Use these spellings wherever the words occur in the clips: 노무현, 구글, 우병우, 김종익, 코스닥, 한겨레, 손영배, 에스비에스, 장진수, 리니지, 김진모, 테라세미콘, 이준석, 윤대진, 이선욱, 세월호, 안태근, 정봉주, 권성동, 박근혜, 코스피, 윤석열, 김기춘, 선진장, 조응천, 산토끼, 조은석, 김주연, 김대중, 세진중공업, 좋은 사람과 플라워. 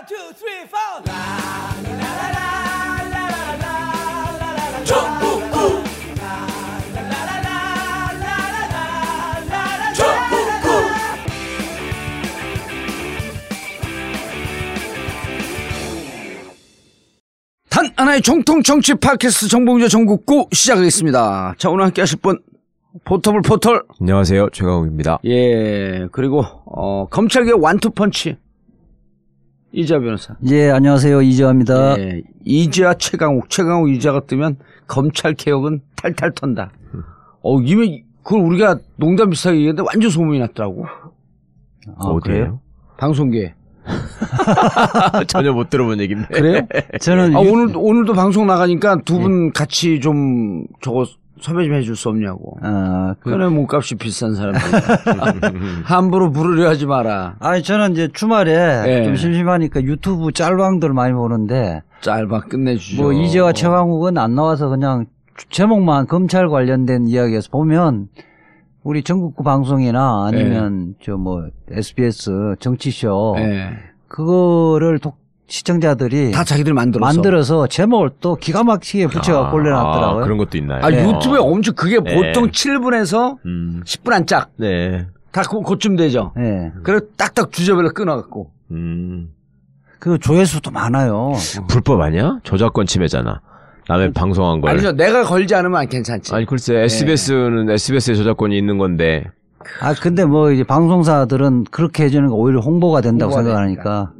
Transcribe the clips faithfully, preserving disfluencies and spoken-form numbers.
일, 이, 삼, 사. 정몽구 정몽구 단 하나의 정통 정치 팟캐스트 정봉주 정국구 시작하겠습니다. 자, 오늘 함께 하실 분 포털 포털. 안녕하세요, 최강욱입니다. 예, 그리고 어, 검찰계 완투펀치 이재화 변호사. 예, 안녕하세요, 이재화입니다. 예, 이재화 최강욱, 최강욱 이재화가 뜨면 검찰 개혁은 탈탈 턴다. 음. 어, 이미 그걸 우리가 농담 비슷하게 얘기했는데 완전 소문이 났더라고. 아, 어디에요? 방송계. 전혀 못 들어본 얘기인데. 그래요? 저는 아, 오늘 오늘도 방송 나가니까 두 분 예. 같이 좀 저거. 섭외 좀 해줄 수 없냐고. 아, 그... 그래 몸값이 비싼 사람들 함부로 부르려 하지 마라. 아니 저는 이제 주말에 네. 좀 심심하니까 유튜브 짤방들 많이 보는데. 짤방 끝내주죠. 뭐 이재화 최강욱은 안 나와서 그냥 제목만 검찰 관련된 이야기에서 보면 우리 전국구 방송이나 아니면 네. 저 뭐 에스비에스 정치쇼 네. 그거를 독. 시청자들이 다 자기들 만들어서 만들어서 제목을 또 기가 막히게 붙여갖고 올려놨더라고요. 아, 그런 것도 있나요? 아, 네. 유튜브에 엄청 그게 네. 보통 칠 분에서 음. 십 분 안 짝. 네. 다 고, 고쯤 되죠. 네. 그래서 딱딱 주제별로 끊어갖고. 음. 그 조회수도 많아요. 불법 아니야? 저작권 침해잖아. 남의 방송한 걸. 아니죠. 내가 걸지 않으면 괜찮지. 아니 글쎄 에스비에스는 네. 에스비에스의 저작권이 있는 건데. 아 근데 뭐 이제 방송사들은 그렇게 해주는 거 오히려 홍보가 된다고 홍보가 생각하니까. 되니까.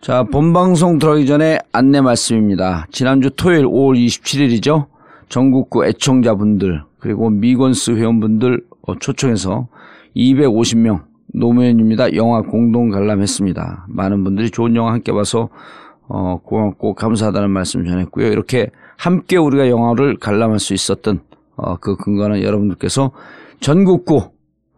자, 본방송 들어가기 전에 안내 말씀입니다. 지난주 토요일 오월 이십칠일이죠. 전국구 애청자분들 그리고 미건스 회원분들 초청해서 이백오십 명 노무현입니다. 영화 공동 관람했습니다. 많은 분들이 좋은 영화 함께 봐서 어, 고맙고 감사하다는 말씀 전했고요. 이렇게 함께 우리가 영화를 관람할 수 있었던 어, 그 근거는 여러분들께서 전국구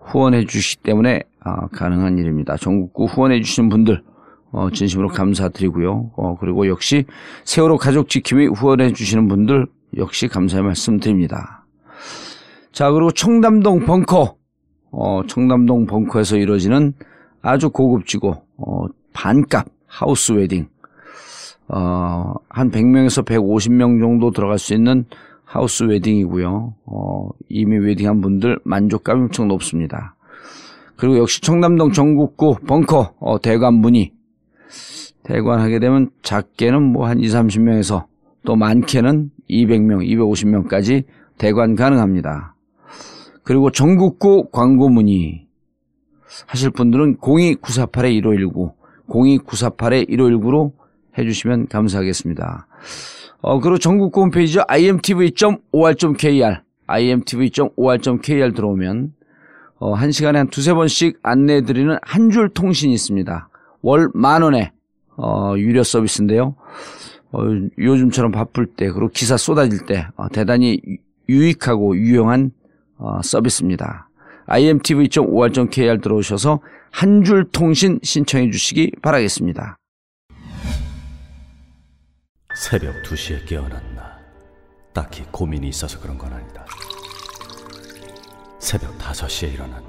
후원해 주시기 때문에 어, 가능한 일입니다. 전국구 후원해 주시는 분들 어, 진심으로 감사드리고요. 어, 그리고 역시 세월호 가족 지킴이 후원해 주시는 분들 역시 감사의 말씀 드립니다. 자, 그리고 청담동 벙커, 어, 청담동 벙커에서 이루어지는 아주 고급지고, 어, 반값 하우스 웨딩, 어, 한 백 명에서 백오십 명 정도 들어갈 수 있는 하우스 웨딩이고요. 어, 이미 웨딩한 분들 만족감이 엄청 높습니다. 그리고 역시 청담동 전국구 벙커, 어, 대관 문의, 대관하게 되면 작게는 뭐 한 이삼십 명에서 또 많게는 이백 명, 이백오십 명까지 대관 가능합니다. 그리고 전국구 광고 문의 하실 분들은 공이 구사팔 일오일구, 공이 구사팔 일오일구로 해주시면 감사하겠습니다. 어, 그리고 전국구 홈페이지죠. 아이엠티브이 닷 오알 닷 케이알, 아이엠티브이 닷 오알 닷 케이알 들어오면 어, 한 시간에 한 두세 번씩 안내해드리는 한 줄 통신이 있습니다. 월 만 원에 어, 유료 서비스인데요. 어, 요즘처럼 바쁠 때 그리고 기사 쏟아질 때 어, 대단히 유익하고 유용한 어, 서비스입니다. 아이엠티브이 닷 오알 닷 케이알 들어오셔서 한 줄 통신 신청해 주시기 바라겠습니다. 새벽 두 시에 깨어났나. 딱히 고민이 있어서 그런 건 아니다. 새벽 다섯 시에 일어났나.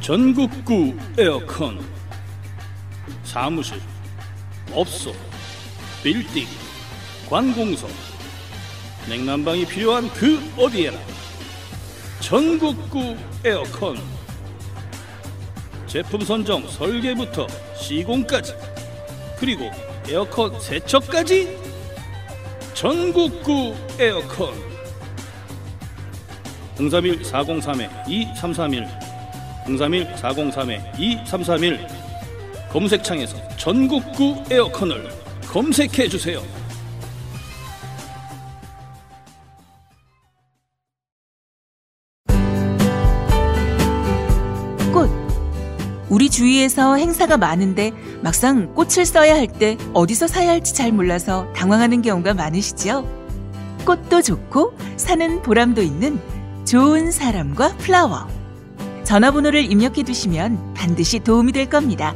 전국구 에어컨, 사무실, 업소, 빌딩, 관공서, 냉난방이 필요한 그 어디에나 전국구 에어컨. 제품 선정, 설계부터 시공까지, 그리고 에어컨 세척까지 전국구 에어컨. 공삼일 사공삼 이삼삼일, 공삼일 사공삼 이삼삼일. 검색창에서 전국구 에어컨을 검색해주세요. 꽃, 우리 주위에서 행사가 많은데 막상 꽃을 써야 할 때 어디서 사야 할지 잘 몰라서 당황하는 경우가 많으시죠? 꽃도 좋고 사는 보람도 있는 좋은 사람과 플라워. 전화번호를 입력해 두시면 반드시 도움이 될 겁니다.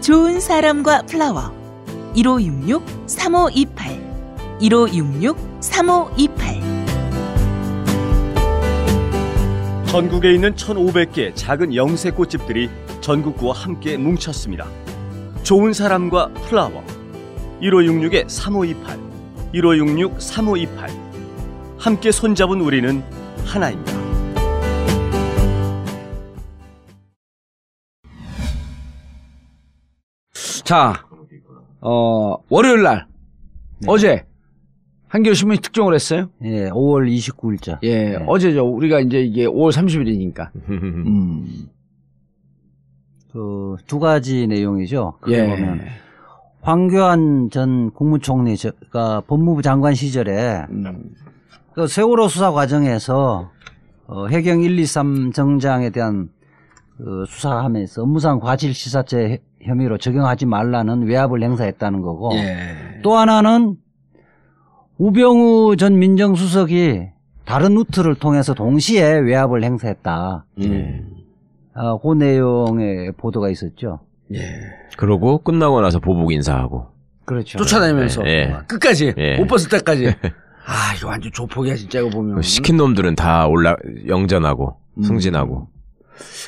좋은 사람과 플라워 일오육육 삼오이팔 일오육육 삼오이팔. 전국에 있는 천오백 개 작은 영세 꽃집들이 전국구와 함께 뭉쳤습니다. 좋은 사람과 플라워 일오육육 삼오이팔 일오육육 삼오이팔. 함께 손잡은 우리는 하나입니다. 자, 어, 월요일 날 네. 어제 한겨레 신문이 특종을 했어요. 예, 오월 이십구일자. 예, 네. 어제죠. 우리가 이제 이게 오월 삼십일이니까. 음. 그 두 가지 내용이죠. 그게 예. 보면 황교안 전 국무총리가 법무부 장관 시절에 음. 그 세월호 수사 과정에서 어, 해경 일, 이, 삼 정장에 대한 그 수사하면서 업무상 과실 시사죄 혐의로 적용하지 말라는 외압을 행사했다는 거고 예. 또 하나는 우병우 전 민정수석이 다른 루트를 통해서 동시에 외압을 행사했다. 예. 아, 그 내용의 보도가 있었죠. 예. 그러고 끝나고 나서 보복 인사하고. 그렇죠. 쫓아다니면서 예. 예. 끝까지 예. 옷 벗을 때까지. 아 이거 완전 조폭이야 진짜 이거 보면. 시킨 놈들은 다 올라 영전하고 음. 승진하고.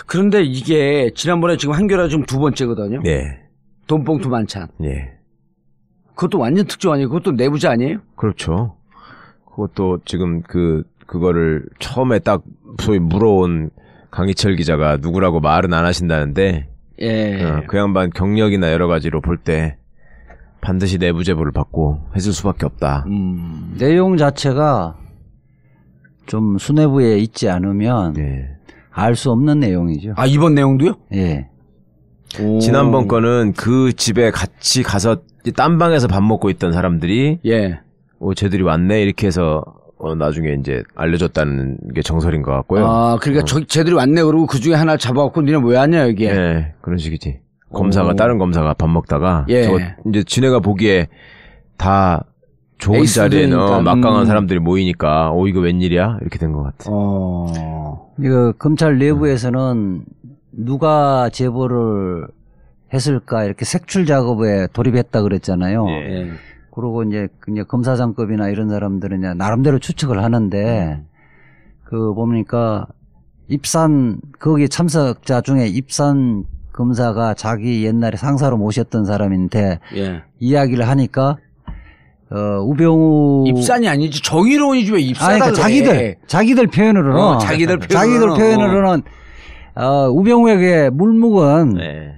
그런데 이게 지난번에 지금 한겨레 지금 두 번째거든요. 예. 돈봉투 만찬. 예. 그것도 완전 특종 아니에요? 그것도 내부자 아니에요? 그렇죠. 그것도 지금 그 그거를 처음에 딱 소위 물어온 강희철 기자가 누구라고 말은 안 하신다는데 예. 어, 그 양반 경력이나 여러 가지로 볼 때 반드시 내부 제보를 받고 했을 수밖에 없다. 음, 내용 자체가 좀 수뇌부에 있지 않으면 예. 알 수 없는 내용이죠. 아 이번 내용도요? 예. 오. 지난번 거는 그 집에 같이 가서 딴 방에서 밥 먹고 있던 사람들이 예. 어, 쟤들이 왔네 이렇게 해서 어, 나중에 이제 알려줬다는 게 정설인 것 같고요. 아 그러니까 어. 저, 쟤들이 왔네 그러고 그 중에 하나 잡아갖고 니네 왜 왔냐 여기에. 예, 그런 식이지. 검사가 오. 다른 검사가 밥 먹다가 예. 저거 이제 지네가 보기에 다 좋은 자리에는 어, 막강한 음. 사람들이 모이니까 어 이거 웬일이야 이렇게 된 것 같아. 어. 이거 검찰 내부에서는. 음. 누가 제보를 했을까 이렇게 색출 작업에 돌입했다 그랬잖아요. 예. 그리고 이제 검사장급이나 이런 사람들은 나름대로 추측을 하는데 그 보니까 입산 거기 참석자 중에 입산 검사가 자기 옛날에 상사로 모셨던 사람인데 예. 이야기를 하니까 어, 우병우. 입산이 아니지. 정의로운이지 왜 입산을 해. 그러니까 자기들, 자기들 표현으로는. 어, 자기들 표현으로는. 자기들 표현으로는 어. 어, 우병우에게 물묵은 네.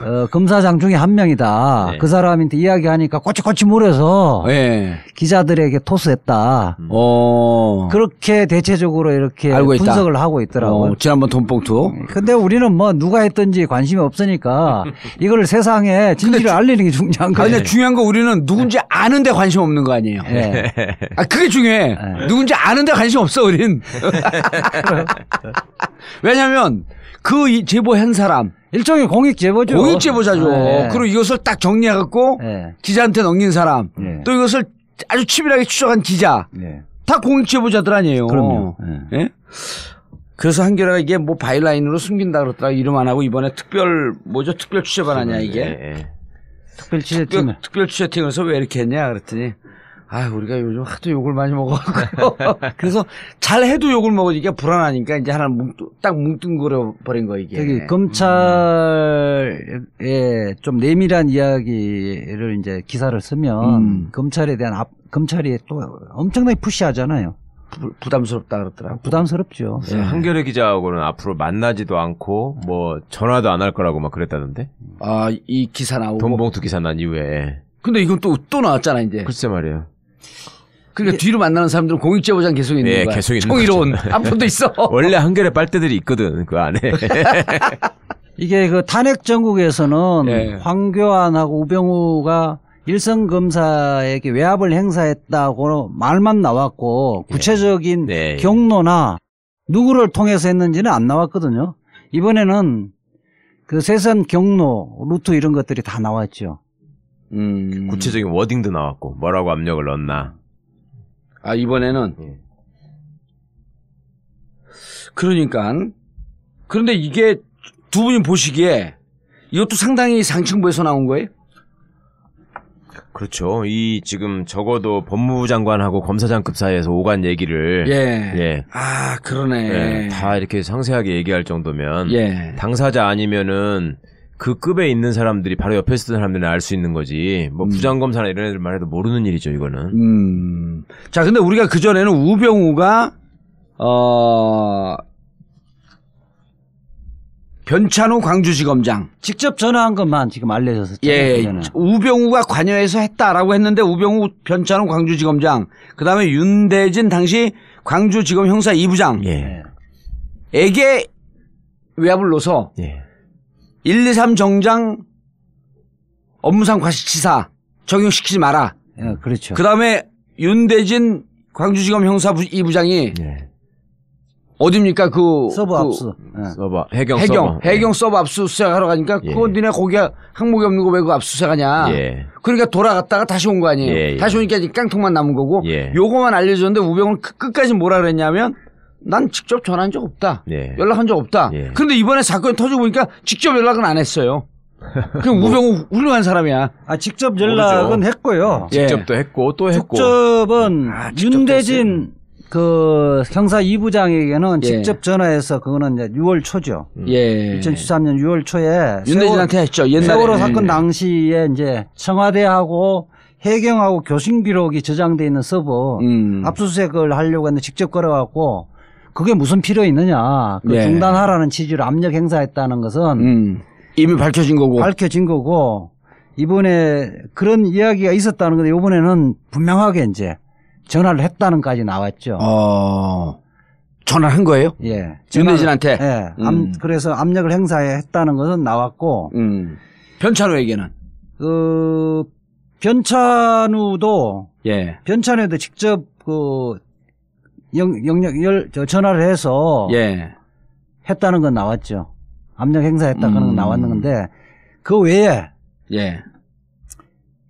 어, 검사장 중에 한 명이다. 네. 그 사람한테 이야기하니까 꼬치꼬치 물어서 네. 기자들에게 토스했다. 오. 그렇게 대체적으로 이렇게 분석을 있다. 하고 있더라고요. 어, 지난번 돈봉투. 근데 우리는 뭐 누가 했든지 관심이 없으니까 이걸 세상에 진실을 알리는 게 중요한 거예요. 아니, 중요한 거 우리는 누군지 아는데 관심 없는 거 아니에요. 네. 아, 그게 중요해. 네. 누군지 아는데 관심 없어, 우린. 왜냐면 그 제보한 사람 일종의 공익 제보죠. 공익 제보자죠. 네. 그리고 이것을 딱 정리해갖고 네. 기자한테 넘긴 사람 네. 또 이것을 아주 치밀하게 추적한 기자 네. 다 공익 제보자들 아니에요. 그럼요. 네. 네? 그래서 한겨레가 이게 뭐 바이라인으로 숨긴다 그러더라. 이름 안 하고 이번에 특별 뭐죠 특별 취재반 아니야 이게 네. 특별 취재팀 특별, 특별 취재팀에서 왜 이렇게 했냐 그랬더니 아 우리가 요즘 하도 욕을 많이 먹어갖고 그래서 잘 해도 욕을 먹으니까 불안하니까 이제 하나 뭉뚱, 딱 뭉뚱그려 버린 거 이게. 되게 검찰의 좀 내밀한 이야기를 이제 기사를 쓰면 음. 검찰에 대한 앞, 검찰이 또 엄청나게 푸시하잖아요. 부, 부담스럽다 그러더라고. 부담스럽죠. 예. 한겨레 기자하고는 앞으로 만나지도 않고 뭐 전화도 안 할 거라고 막 그랬다던데. 아 이 기사 나오고. 돈봉투 기사 난 이후에. 근데 이건 또 또 나왔잖아 이제. 글쎄 말이에요. 그러니까 뒤로 만나는 사람들은 공익제보자는 계속 있는 네, 거야. 계속 있는 정의로운 한편도 있어. 원래 한겨레 빨대들이 있거든 그 안에. 이게 그 탄핵 정국에서는 네. 황교안하고 우병우가 일선 검사에게 외압을 행사했다고 말만 나왔고 구체적인 네. 네. 경로나 누구를 통해서 했는지는 안 나왔거든요. 이번에는 그 세선 경로, 루트 이런 것들이 다 나왔죠. 음. 구체적인 워딩도 나왔고, 뭐라고 압력을 넣었나. 아, 이번에는. 예. 그러니까. 그런데 이게 두 분이 보시기에 이것도 상당히 상층부에서 나온 거예요? 그렇죠. 이 지금 적어도 법무부 장관하고 검사장급 사이에서 오간 얘기를 예, 예. 아 그러네. 예. 다 이렇게 상세하게 얘기할 정도면 예. 당사자 아니면은 그 급에 있는 사람들이 바로 옆에 있던 사람들은 알 수 있는 거지. 뭐 음. 부장검사나 이런 애들만 해도 모르는 일이죠, 이거는. 음. 자, 근데 우리가 그 전에는 우병우가 어. 변찬호 광주지검장 직접 전화한 것만 지금 알려졌었죠. 예, 그전에. 우병우가 관여해서 했다라고 했는데 우병우 변찬호 광주지검장 그다음에 윤대진 당시 광주지검 형사 이 부장 예. 에게 외압을 넣어서 예. 일, 이, 삼 정장 업무상 과실치사 적용시키지 마라. 예, 그렇죠. 그다음에 윤대진 광주지검 형사 이 부장이 예. 어딥니까 그 서버 압수 그 네. 서버 해경 해경 서버. 해경 서버 압수수색하러 가니까 예. 그거 니네 거기 항목이 없는 거 왜 그 압수수색하냐 예. 그러니까 돌아갔다가 다시 온 거 아니에요 예, 예. 다시 오니까 깡통만 남은 거고 예. 요거만 알려줬는데 우병우는 끝까지 뭐라 그랬냐면 난 직접 전화한 적 없다 예. 연락한 적 없다 예. 그런데 이번에 사건이 터지고 보니까 직접 연락은 안 했어요. 그럼 뭐. 우병우 훌륭한 사람이야. 아 직접 연락은 모르죠. 했고요 예. 직접도 했고 또 했고 직접은 아, 직접 윤대진 그 형사 이 부장에게는 예. 직접 전화해서 그거는 이제 유월 초죠. 예. 이천십삼 년 유월 초에 윤대진한테 했죠. 옛날에. 세월호 사건 당시에 이제 청와대하고 해경하고 교신 기록이 저장돼 있는 서버 음. 압수수색을 하려고 했는데 직접 걸어갖고 그게 무슨 필요 있느냐. 그 예. 중단하라는 취지로 압력 행사했다는 것은 음. 이미 밝혀진 거고. 밝혀진 거고 이번에 그런 이야기가 있었다는 건데 이번에는 분명하게 이제. 전화를 했다는까지 나왔죠. 어, 전화를 한 거예요? 예. 윤대진한테? 예. 음. 암, 그래서 압력을 행사했다는 것은 나왔고, 음. 변찬우에게는? 그, 변찬우도, 예. 변찬우도 직접 그, 영, 영역, 열, 저, 전화를 해서, 예. 했다는 건 나왔죠. 압력 행사했다는 음. 건 나왔는데, 그 외에, 예.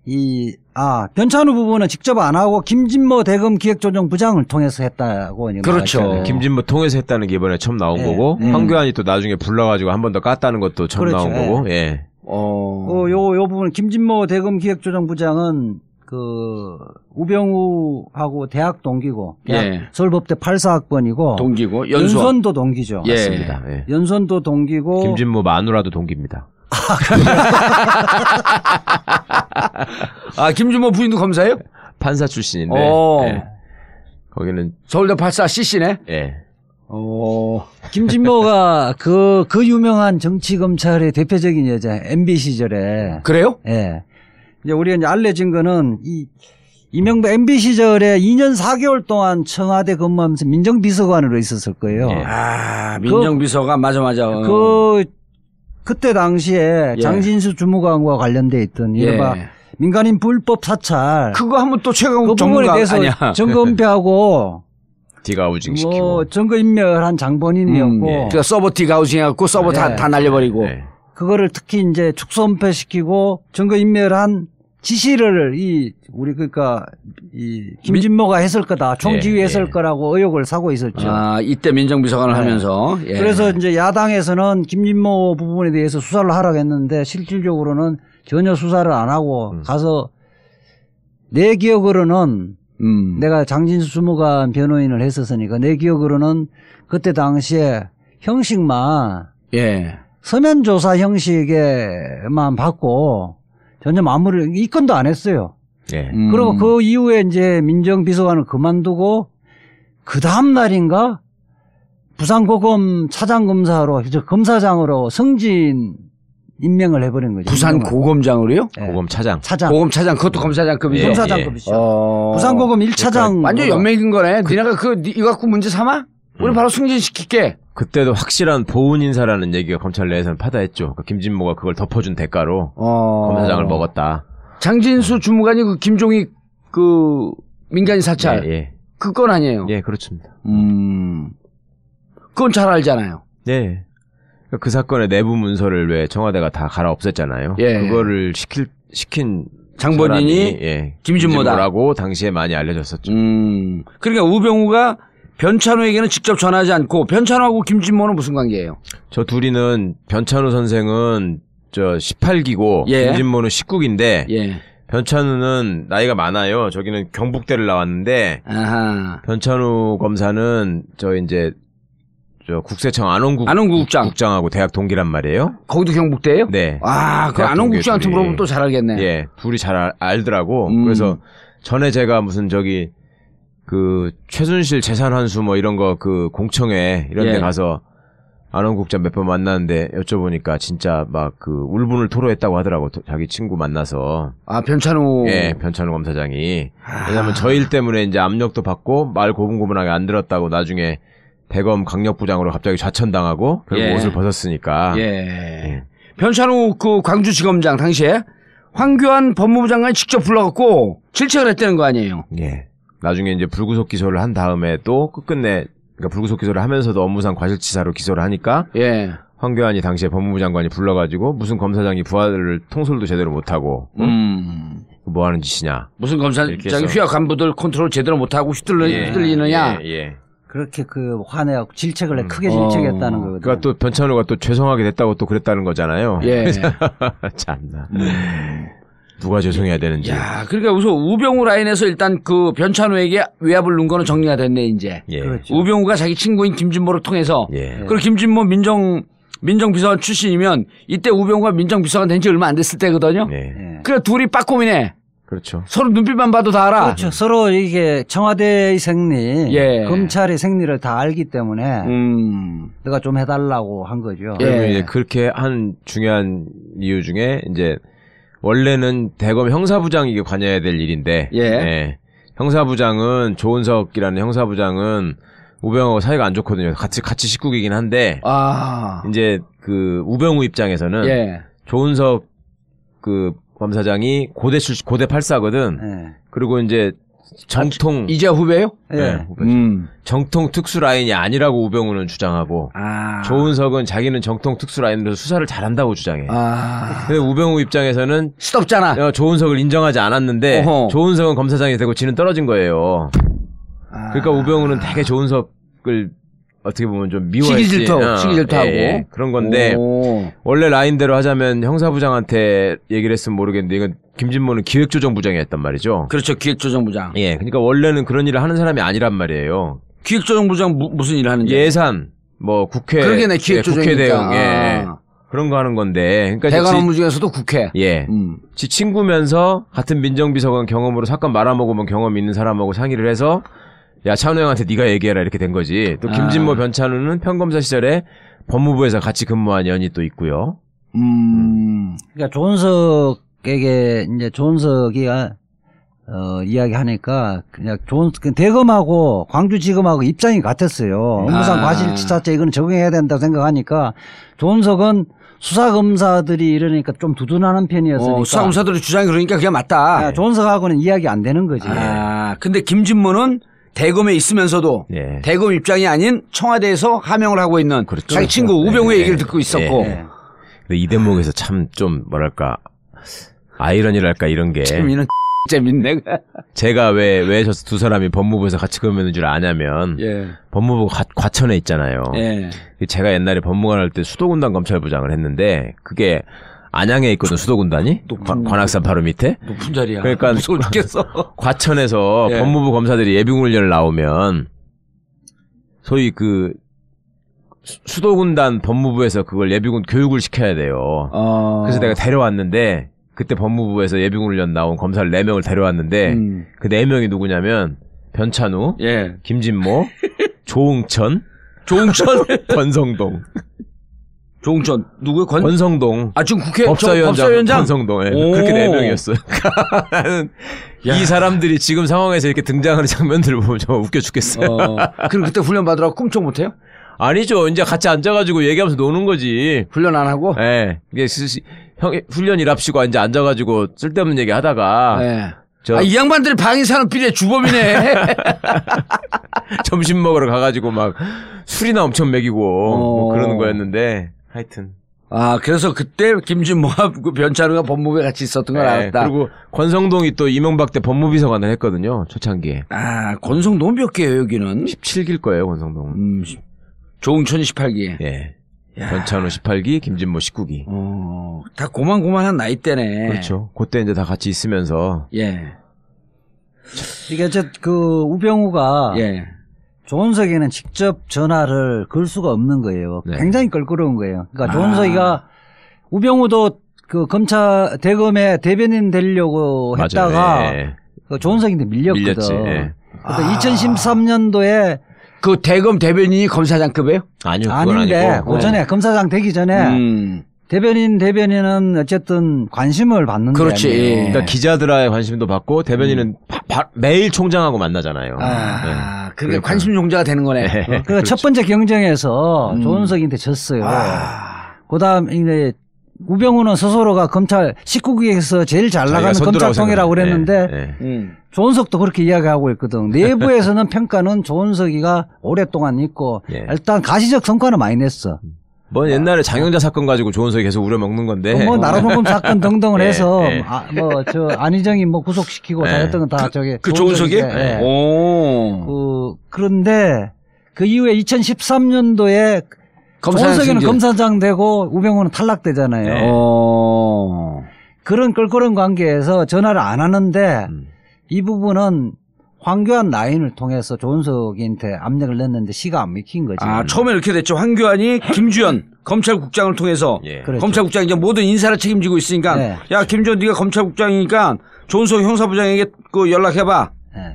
이, 아, 변찬우 부부는 직접 안 하고 김진모 대검 기획조정부장을 통해서 했다고. 그렇죠. 나왔잖아요. 김진모 통해서 했다는 게 이번에 처음 나온 예, 거고, 예. 황교안이 또 나중에 불러가지고 한 번 더 깠다는 것도 처음 그렇죠, 나온 예. 거고, 예. 어, 어 요, 요 부분, 김진모 대검 기획조정부장은 그, 우병우하고 대학 동기고, 대학 예. 서울법대 팔사학번이고, 동기고, 연수원. 연수원도 동기죠. 예. 맞습니다. 예. 연수원도 동기고, 김진모 마누라도 동기입니다. 아, 김준모 부인도 검사예요? 판사 출신인데. 예. 거기는. 서울대 판사 씨씨네? 예. 어. 김진모가 그, 그 유명한 정치검찰의 대표적인 여자, 엠비 시절에. 그래요? 예. 이제 우리가 이제 알려진 거는 이, 이명박 엠비 시절에 이 년 사 개월 동안 청와대 근무하면서 민정비서관으로 있었을 거예요. 예. 아, 민정비서관, 그, 맞아, 맞아. 그, 그때 당시에 예. 장진수 주무관과 관련돼 있던 이른바 예. 민간인 불법 사찰 그거 한번 또 최강욱 그 부분에 대해서 증거 은폐하고 디가우징시키고 뭐 증거 인멸한 장본인이었고 음, 예. 그러니까 서버 디가우징해갖고 서버 다, 예. 다 날려버리고 예. 그거를 특히 이제 축소 은폐시키고 증거 인멸한 지시를 이 우리 그러니까 이 김진모가 했을 거다 총지휘했을 예, 예. 거라고 의혹을 사고 있었죠. 아 이때 민정비서관을 네. 하면서 예. 그래서 이제 야당에서는 김진모 부분에 대해서 수사를 하라고 했는데 실질적으로는 전혀 수사를 안 하고 음. 가서 내 기억으로는 음. 내가 장진수 주무관 변호인을 했었으니까 내 기억으로는 그때 당시에 형식만 예. 서면 조사 형식에만 받고. 전혀 마무리를 이 건도 안 했어요. 예. 음. 그리고 그 이후에 이제 민정비서관을 그만두고 그 다음 날인가 부산고검 차장검사로 검사장으로 승진 임명을 해버린 거죠. 부산고검장으로요? 예. 고검 차장. 차장. 고검 차장 그것도 검사장급이죠. 예. 검사장급이죠. 예. 어... 부산고검 일 차장. 완전 연맹인 거네. 그... 니네가 그 이거 갖고 문제 삼아? 우리 음. 바로 승진시킬게. 그때도 확실한 보훈 인사라는 얘기가 검찰 내에서는 파다했죠. 그러니까 김진모가 그걸 덮어준 대가로 어... 검사장을 먹었다. 장진수 주무관이 그 김종익 그 민간인 사찰 예, 예. 그 건 아니에요. 예, 그렇습니다. 음, 그건 잘 알잖아요. 네. 그 사건의 내부 문서를 왜 청와대가 다 갈아엎앴잖아요. 예, 그거를 시킬 시킨 장본인이 예, 김진모다. 김진모라고 당시에 많이 알려졌었죠. 음, 그러니까 우병우가 변찬호에게는 직접 전하지 않고 변찬호하고 김진모는 무슨 관계예요? 저 둘이는 변찬호 선생은 저 십팔 기고 예. 김진모는 십구 기인데 예. 변찬우는 나이가 많아요. 저기는 경북대를 나왔는데 아하. 변찬우 검사는 저 이제 저 국세청 안원국, 안원국 국장. 국장하고 대학 동기란 말이에요. 거기도 경북대예요? 네. 아, 그 안원국 국장한테 물어보면 또 잘 알겠네. 예, 둘이 잘 알, 알더라고. 음. 그래서 전에 제가 무슨 저기 그 최순실 재산 환수 뭐 이런 거 그 공청회 이런 예. 데 가서 안원국장 몇 번 만났는데 여쭤보니까 진짜 막 그 울분을 토로했다고 하더라고. 자기 친구 만나서. 아, 변찬호. 예, 변찬호 검사장이. 아. 왜냐면 저 일 때문에 이제 압력도 받고 말 고분고분하게 안 들었다고 나중에 대검 강력부장으로 갑자기 좌천당하고 결국 예. 옷을 벗었으니까. 예. 예. 변찬호 그 광주지검장 당시에 황교안 법무부 장관이 직접 불러갖고 질책을 했다는 거 아니에요? 예. 나중에 이제 불구속 기소를 한 다음에 또 끝끝내 그러니까 불구속 기소를 하면서도 업무상 과실치사로 기소를 하니까 예. 황교안이 당시에 법무부 장관이 불러가지고 무슨 검사장이 부하들을 통솔도 제대로 못하고 응? 음. 뭐 하는 짓이냐. 무슨 검사장이 휘하 간부들 컨트롤 제대로 못하고 휘둘러, 예. 휘둘리느냐. 예. 예. 그렇게 그 화내고 질책을 해 음. 크게 질책했다는 어... 거거든요. 그러니까 또 변찬호가 또 죄송하게 됐다고 또 그랬다는 거잖아요. 예. 참나. 음. 누가 죄송해야 되는지. 야, 그러니까 우선 우병우 라인에서 일단 그 변찬호에게 외압을 넣은 거는 정리가 됐네 이제. 예. 그렇죠. 우병우가 자기 친구인 김진모를 통해서. 예. 그리고 김진모 민정 민정비서관 출신이면 이때 우병우가 민정비서관 된 지 얼마 안 됐을 때거든요. 예. 그래 둘이 빡 고민해. 그렇죠. 서로 눈빛만 봐도 다 알아. 그렇죠. 서로 이게 청와대의 생리, 예. 검찰의 생리를 다 알기 때문에 음. 내가 좀 해달라고 한 거죠. 예. 그러면 이제 그렇게 한 중요한 이유 중에 이제. 원래는 대검 형사부장이 관여해야 될 일인데 예. 예. 형사부장은 조은석이라는 형사부장은 우병우하고 사이가 안 좋거든요. 같이 같이 식구이긴 한데 아. 이제 그 우병우 입장에서는 예. 조은석 그 검사장이 고대 출신 고대 팔사거든. 예. 그리고 이제 정통 아, 이제 후배요? 예. 네, 후배죠. 음. 정통 특수 라인이 아니라고 우병우는 주장하고 아. 조은석은 자기는 정통 특수 라인으로 수사를 잘한다고 주장해. 아. 근데 우병우 입장에서는 시덥잖아. 조은석을 인정하지 않았는데 어허. 조은석은 검사장이 되고 지는 떨어진 거예요. 아. 그러니까 우병우는 되게 조은석을 어떻게 보면 좀 미워했지. 시기 질투, 어, 시기 질투하고 예, 예. 그런 건데 오. 원래 라인대로 하자면 형사부장한테 얘기를 했으면 모르겠는데 이건 김진모는 기획조정부장이 했단 말이죠. 그렇죠, 기획조정부장. 예, 그러니까 원래는 그런 일을 하는 사람이 아니란 말이에요. 기획조정부장 무, 무슨 일을 하는지? 예산, 뭐 국회, 그러게네, 기획조정이니까. 예, 국회 대응, 예, 아. 그런 거 하는 건데. 그러니까 대관 업무 중에서도 국회. 예, 음. 지 친구면서 같은 민정비서관 경험으로 사건 말아먹으면 경험 있는 사람하고 상의를 해서. 야 찬우 형한테 네가 얘기해라 이렇게 된 거지. 또 김진모 아. 변찬우는 평검사 시절에 법무부에서 같이 근무한 연이 또 있고요. 음, 그러니까 조은석에게 이제 조은석이 어 이야기하니까 그냥 조은 대검하고 광주지검하고 입장이 같았어요. 업무상 아. 과실치사죄 이건 적용해야 된다고 생각하니까 조은석은 수사검사들이 이러니까 좀 두둔하는 편이었으니까. 어, 수사검사들의 주장이 그러니까 그게 맞다. 조은석하고는 이야기 안 되는 거지. 아, 근데 김진모는 대검에 있으면서도 예. 대검 입장이 아닌 청와대에서 하명을 하고 있는 그렇죠. 자기 친구 우병우의 예. 얘기를 듣고 있었고 예. 예. 근데 이 대목에서 참 좀 뭐랄까 아이러니랄까 이런 게 재미는 재밌네. 제가 왜 왜 저 두 사람이 법무부에서 같이 근무하는 줄 아냐면 예. 법무부가 과천에 있잖아요. 예. 제가 옛날에 법무관 할 때 수도군단 검찰부장을 했는데 그게 안양에 있거든 수도군단이 높은, 관악산 바로 밑에 높은 자리야. 그러니까 무서워 죽겠어. 과천에서 예. 법무부 검사들이 예비군훈련을 나오면 소위 그 수도군단 법무부에서 그걸 예비군 교육을 시켜야 돼요. 어... 그래서 내가 데려왔는데 그때 법무부에서 예비군훈련 나온 검사를 네 명을 데려왔는데 음. 그 네 명이 누구냐면 변찬우, 예. 김진모, 조응천, 조응천, 권성동. 조응천 누구의 권? 권성동. 아 지금 국회 법사위원장, 법사위원장? 권성동에 네. 그렇게 네 명이었어요. 나는 야. 이 사람들이 지금 상황에서 이렇게 등장하는 장면들을 보면 정말 웃겨 죽겠어요. 어. 그럼 그때 훈련 받으라고 꿈쩍 못해요? 아니죠. 이제 같이 앉아가지고 얘기하면서 노는 거지. 훈련 안 하고? 예. 네. 형 훈련이랍시고 이제 앉아가지고 쓸데없는 얘기하다가. 네. 저... 아, 이 양반들 방위산업 비리의 주범이네. 점심 먹으러 가가지고 막 술이나 엄청 먹이고 어. 뭐 그러는 거였는데. 하여튼. 아, 그래서 그때 김진모와 변찬호가 법무부에 같이 있었던 걸 네, 알았다. 그리고 권성동이 또 이명박 때 법무비서관을 했거든요. 초창기에. 아, 권성동 몇 개예요, 여기는? 십칠 기일 거예요, 권성동은. 음, 조응천 십팔 기. 예. 야. 변찬호 십팔 기, 김진모 십구 기. 어, 다 고만고만한 나이대네. 그렇죠. 그때 이제 다 같이 있으면서. 예. 이게 이제 그 우병우가. 예. 조은석에는 직접 전화를 걸 수가 없는 거예요. 네. 굉장히 껄끄러운 거예요. 그러니까 아. 조은석이가 우병우도 그 검찰 대검에 대변인 되려고 맞아요. 했다가 네. 그 조은석인데 밀렸거든. 네. 아. 이천십삼 년도에 그 대검 대변인이 검사장급이에요? 아니요, 그건 아닌데 아니고. 그 전에 네. 검사장 되기 전에. 음. 대변인, 대변인은 어쨌든 관심을 받는 거예요. 그렇지. 예. 그러니까 기자들의 관심도 받고 대변인은 음. 바, 바, 매일 총장하고 만나잖아요. 아, 네. 그게 관심 용자가 되는 거네. 네. 그러니까 그렇죠. 첫 번째 경쟁에서 음. 조은석이한테 졌어요. 아. 그다음 이제 우병우는 스스로가 검찰 십구 기에서 제일 잘 나가는 검찰총이라고 그랬는데 네. 네. 음. 조은석도 그렇게 이야기하고 있거든. 내부에서는 평가는 조은석이가 오랫동안 있고 네. 일단 가시적 성과는 많이 냈어. 뭐 옛날에 장영자 사건 가지고 조은석이 계속 우려먹는 건데. 뭐 나라봉금 사건 등등을 예, 해서 예. 아, 뭐 저 안희정이 뭐 구속시키고 예. 잘했던 건 다 그, 저기 그 조은석이. 예. 오. 그 그런데 그 이후에 이천십삼 년도에 조은석이는 검사장 되고 우병우는 탈락되잖아요. 예. 오. 그런 껄끄러운 관계에서 전화를 안 하는데 음. 이 부분은. 황교안 라인을 통해서 조은석이한테 압력을 냈는데 시가 안 믿긴 거지. 아, 처음에 이렇게 됐죠. 황교안이 김주연 검찰국장을 통해서 예. 검찰국장 이제 모든 인사를 책임지고 있으니까 네. 야 김주연 네가 검찰국장이니까 조은석 형사부장에게 그 연락해봐.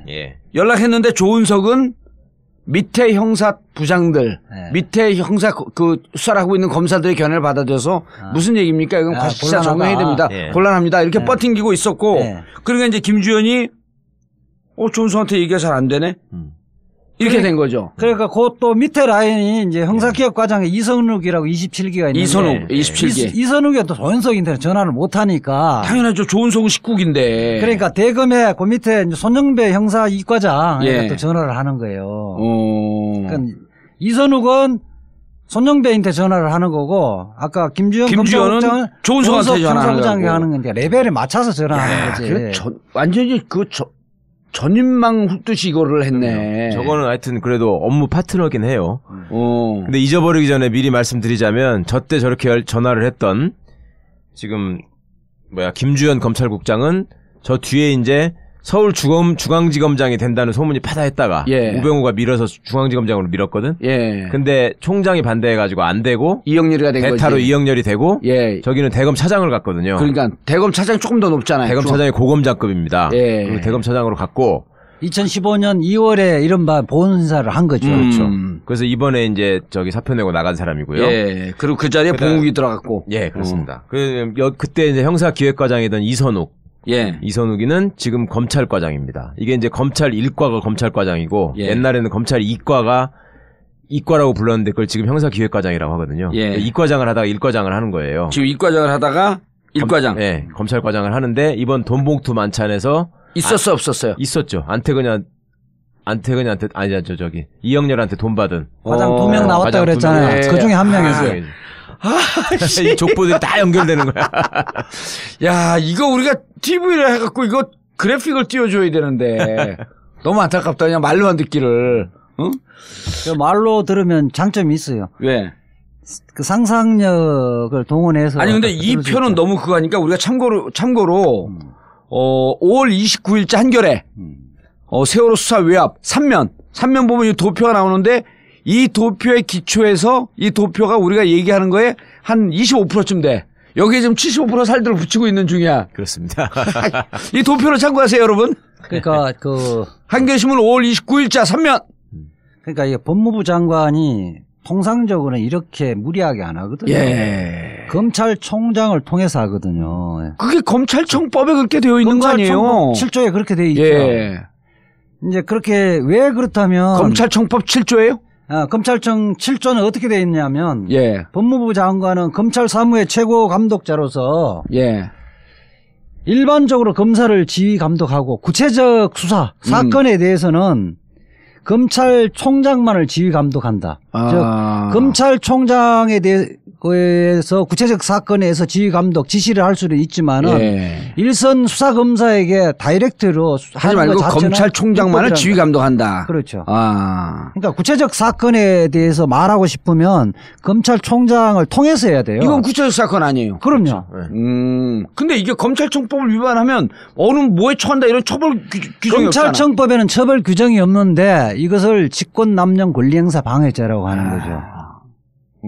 예. 연락했는데 조은석은 밑에 형사 부장들, 예. 밑에 형사 그 수사를 하고 있는 검사들의 견해를 받아줘서 아. 무슨 얘기입니까? 이건 과실치사 적용해야 됩니다. 예. 곤란합니다. 이렇게 예. 버팅기고 있었고 예. 그러니까 이제 김주연이 어, 조은석한테 얘기가 잘 안 되네? 음. 이렇게 그러니까, 된 거죠. 그러니까, 그 또 밑에 라인이 이제 형사기획과장에 이선욱이라고 이십칠 기가 있는데. 이선욱, 이십칠 기. 이, 이선욱이 또 조은석한테 전화를 못하니까. 당연하죠. 조은석은 십구 기인데. 그러니까 대검에 그 밑에 이제 손영배 형사 이 과장에 예. 또 전화를 하는 거예요. 오. 그러니까 이선욱은 손영배한테 전화를 하는 거고, 아까 김주현 검사장은 조은석한테 전화를 하는 건데, 레벨에 맞춰서 전화하는 거지. 그 저, 완전히 그 저, 전인망 훑듯이 이거를 했네. 음, 저거는 하여튼 그래도 업무 파트너긴 해요. 오. 근데 잊어버리기 전에 미리 말씀드리자면 저때 저렇게 전화를 했던 지금 뭐야 김주현 검찰국장은 저 뒤에 이제 서울 주검 중앙지검장이 된다는 소문이 파다했다가 예. 우병우가 밀어서 중앙지검장으로 밀었거든. 예. 근데 총장이 반대해가지고 안 되고 이영렬이가 된 거지. 대타로 이영렬이 되고 예. 저기는 대검 차장을 갔거든요. 그러니까 대검 차장 조금 더 높잖아요. 대검 중앙... 차장이 고검장급입니다. 예. 그리고 대검 차장으로 갔고 이천십오 년 이 월에 이른바 보훈사를 한 거죠. 음. 그렇죠. 그래서 이번에 이제 저기 사표 내고 나간 사람이고요. 예. 그리고 그 자리에 그다음... 봉욱이 들어갔고. 예, 그렇습니다. 음. 그 그때 이제 형사기획과장이던 이선욱. 예. 이선욱이는 지금 검찰과장입니다. 이게 이제 검찰 일 과가 검찰과장이고 예. 옛날에는 검찰 이 과가 이 과라고 불렀는데 그걸 지금 형사기획과장이라고 하거든요. 예. 그러니까 이 과장을 하다가 일 과장을 하는 거예요. 지금 이 과장을 하다가 일 과장. 예. 네, 검찰과장을 하는데 이번 돈봉투 만찬에서 있었어 아, 없었어요? 있었죠. 안태근이한테 안태근이한테 아니야 저 저기 이영렬한테 돈 받은 과장 두 명 나왔다 과장 그랬잖아요. 예. 그 중에 한 명이었어요. 아. 이 족보들이 다 연결되는 거야. 야, 이거 우리가 티비를 해갖고 이거 그래픽을 띄워줘야 되는데. 너무 안타깝다. 그냥 말로만 듣기를. 응? 말로 들으면 장점이 있어요. 왜? 그 상상력을 동원해서. 아니, 근데 이 편은 있죠. 너무 그거 하니까 우리가 참고로, 참고로, 음. 어, 오월 이십구 일자 한겨레, 음. 어, 세월호 수사 외압, 삼 면. 삼 면 보면 이 도표가 나오는데, 이 도표의 기초에서 이 도표가 우리가 얘기하는 거에 한 이십오 퍼센트쯤 돼. 여기에 지금 칠십오 퍼센트 살들을 붙이고 있는 중이야. 그렇습니다. 이 도표를 참고하세요, 여러분. 그러니까 그 한겨레신문 오월 이십구 일자 삼 면. 그러니까 이게 법무부 장관이 통상적으로는 이렇게 무리하게 안 하거든요. 예. 검찰총장을 통해서 하거든요. 그게 검찰청법에 그렇게 되어 있는 거 아니에요? 검찰청법 칠 조에 그렇게 되어 있죠. 예. 이제 그렇게 왜 그렇다면 검찰청법 칠 조예요? 아, 검찰청 칠 조는 어떻게 되어 있냐면 예. 법무부 장관은 검찰 사무의 최고 감독자로서 예. 일반적으로 검사를 지휘 감독하고 구체적 수사 음. 사건에 대해서는 검찰총장만을 지휘 감독한다. 아. 즉 검찰총장에 대해 그에서 구체적 사건에서 지휘감독 지시를 할 수는 있지만은 예. 일선 수사검사에게 다이렉트로 하지 말고 검찰총장만을 지휘감독한다. 그렇죠. 아. 그러니까 구체적 사건에 대해서 말하고 싶으면 검찰총장을 통해서 해야 돼요. 이건 구체적 사건 아니에요. 그럼요. 그렇죠. 음. 근데 이게 검찰청법을 위반하면 어느 뭐에 처한다 이런 처벌 규정이 없잖아. 검찰청법에는 처벌 규정이 없는데 이것을 직권남용 권리행사 방해죄라고 하는 아. 거죠. 음.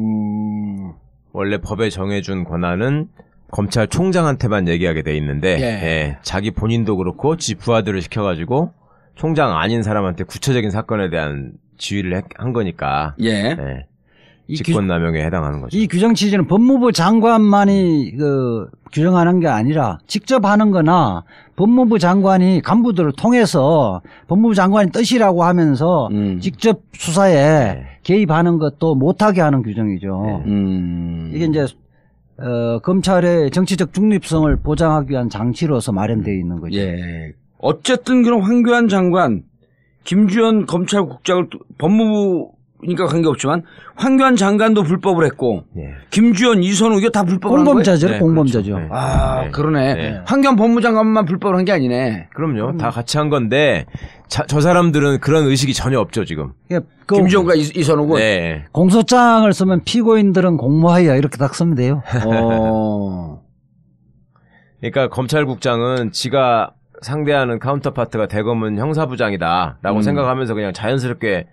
원래 법에 정해준 권한은 검찰총장한테만 얘기하게 돼 있는데 예. 예, 자기 본인도 그렇고 지 부하들을 시켜가지고 총장 아닌 사람한테 구체적인 사건에 대한 지휘를 한 거니까 예. 예, 직권남용에 해당하는 거죠. 이 규정 취지는 법무부 장관만이 그 규정하는 게 아니라 직접 하는 거나 법무부 장관이 간부들을 통해서 법무부 장관이 뜻이라고 하면서 음. 직접 수사에 네. 개입하는 것도 못하게 하는 규정이죠. 네. 음. 이게 이제 어, 검찰의 정치적 중립성을 보장하기 위한 장치로서 마련되어 있는 거죠. 예. 어쨌든 그럼 황교안 장관, 김주연 검찰국장을 법무부니까 관계없지만 황교안 장관도 불법을 했고 예. 김주연, 이선욱 이거 다 불법을 한 거예요? 공범자죠. 네, 공범자죠. 그렇죠. 네. 아 네. 그러네. 네. 황교안 법무장관만 불법을 한 게 아니네. 그럼요. 그럼요. 다 같이 한 건데 자, 저 사람들은 그런 의식이 전혀 없죠 지금. 예, 그 김주연과 이선욱은 네. 공소장을 쓰면 피고인들은 공모하여 이렇게 딱 쓰면 돼요. 어. 그러니까 검찰국장은 지가 상대하는 카운터파트가 대검은 형사부장이다라고 음. 생각하면서 그냥 자연스럽게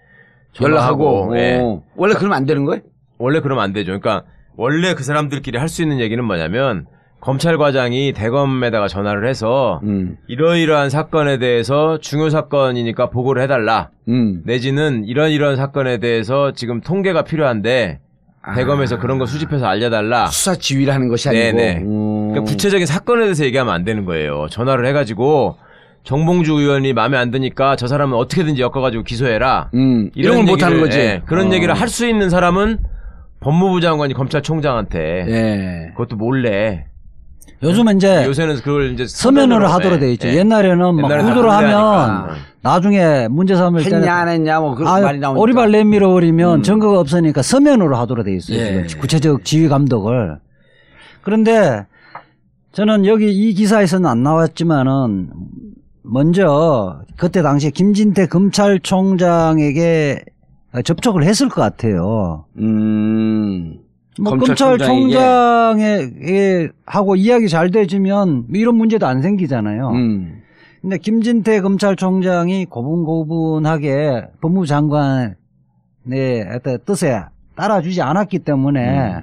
연락하고 예. 원래 그러면 안 되는 거예요? 원래 그러면 안 되죠. 그러니까 원래 그 사람들끼리 할 수 있는 얘기는 뭐냐면 검찰과장이 대검에다가 전화를 해서 음. 이러이러한 사건에 대해서 중요 사건이니까 보고를 해달라. 음. 내지는 이런 이런 사건에 대해서 지금 통계가 필요한데 아. 대검에서 그런 거 수집해서 알려달라. 수사 지휘를 하는 것이 아니고. 네네. 그러니까 구체적인 사건에 대해서 얘기하면 안 되는 거예요. 전화를 해가지고. 정봉주 의원이 마음에 안 드니까 저 사람은 어떻게든지 엮어가지고 기소해라. 음, 이런 걸 못하는 거지. 예, 그런 어. 얘기를 할 수 있는 사람은 법무부 장관이 검찰총장한테. 예. 그것도 몰래. 요즘은 이제. 요새는 그걸 이제 서면으로 하도록 돼 있죠. 예. 옛날에는 막 구도로 하면 하니까. 나중에 문제 삼을 때. 했냐 안 했냐 뭐 그런 말이 나오니까. 오리발 내밀어 버리면 음. 증거가 없으니까 서면으로 하도록 돼 있어요. 예. 지금 구체적 지휘 감독을. 그런데 저는 여기 이 기사에서는 안 나왔지만은 먼저 그때 당시에 김진태 검찰총장에게 접촉을 했을 것 같아요. 음. 뭐 검찰총장에 하고 이야기 잘 돼지면 이런 문제도 안 생기잖아요. 음. 근데 김진태 검찰총장이 고분고분하게 법무부 장관의 뜻에 따라주지 않았기 때문에 음.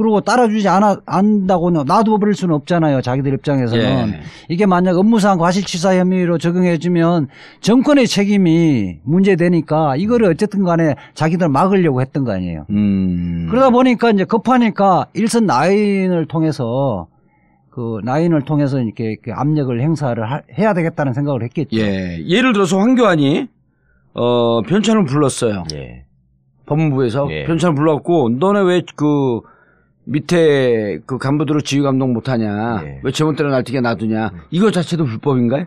그리고 따라주지 않아, 안다고는 놔둬버릴 수는 없잖아요. 자기들 입장에서는. 예. 이게 만약 업무상 과실치사 혐의로 적용해주면 정권의 책임이 문제되니까 이거를 어쨌든 간에 자기들 막으려고 했던 거 아니에요. 음. 그러다 보니까 이제 급하니까 일선 라인을 통해서 그 라인을 통해서 이렇게 압력을 행사를 하, 해야 되겠다는 생각을 했겠죠. 예. 예를 들어서 황교안이 어, 변찬을 불렀어요. 예. 법무부에서 예. 변찬을 불렀고 너네 왜 그 밑에 그 간부들을 지휘 감독 못하냐? 예. 왜 제멋대로 날뛰게 놔두냐? 이거 자체도 불법인가요?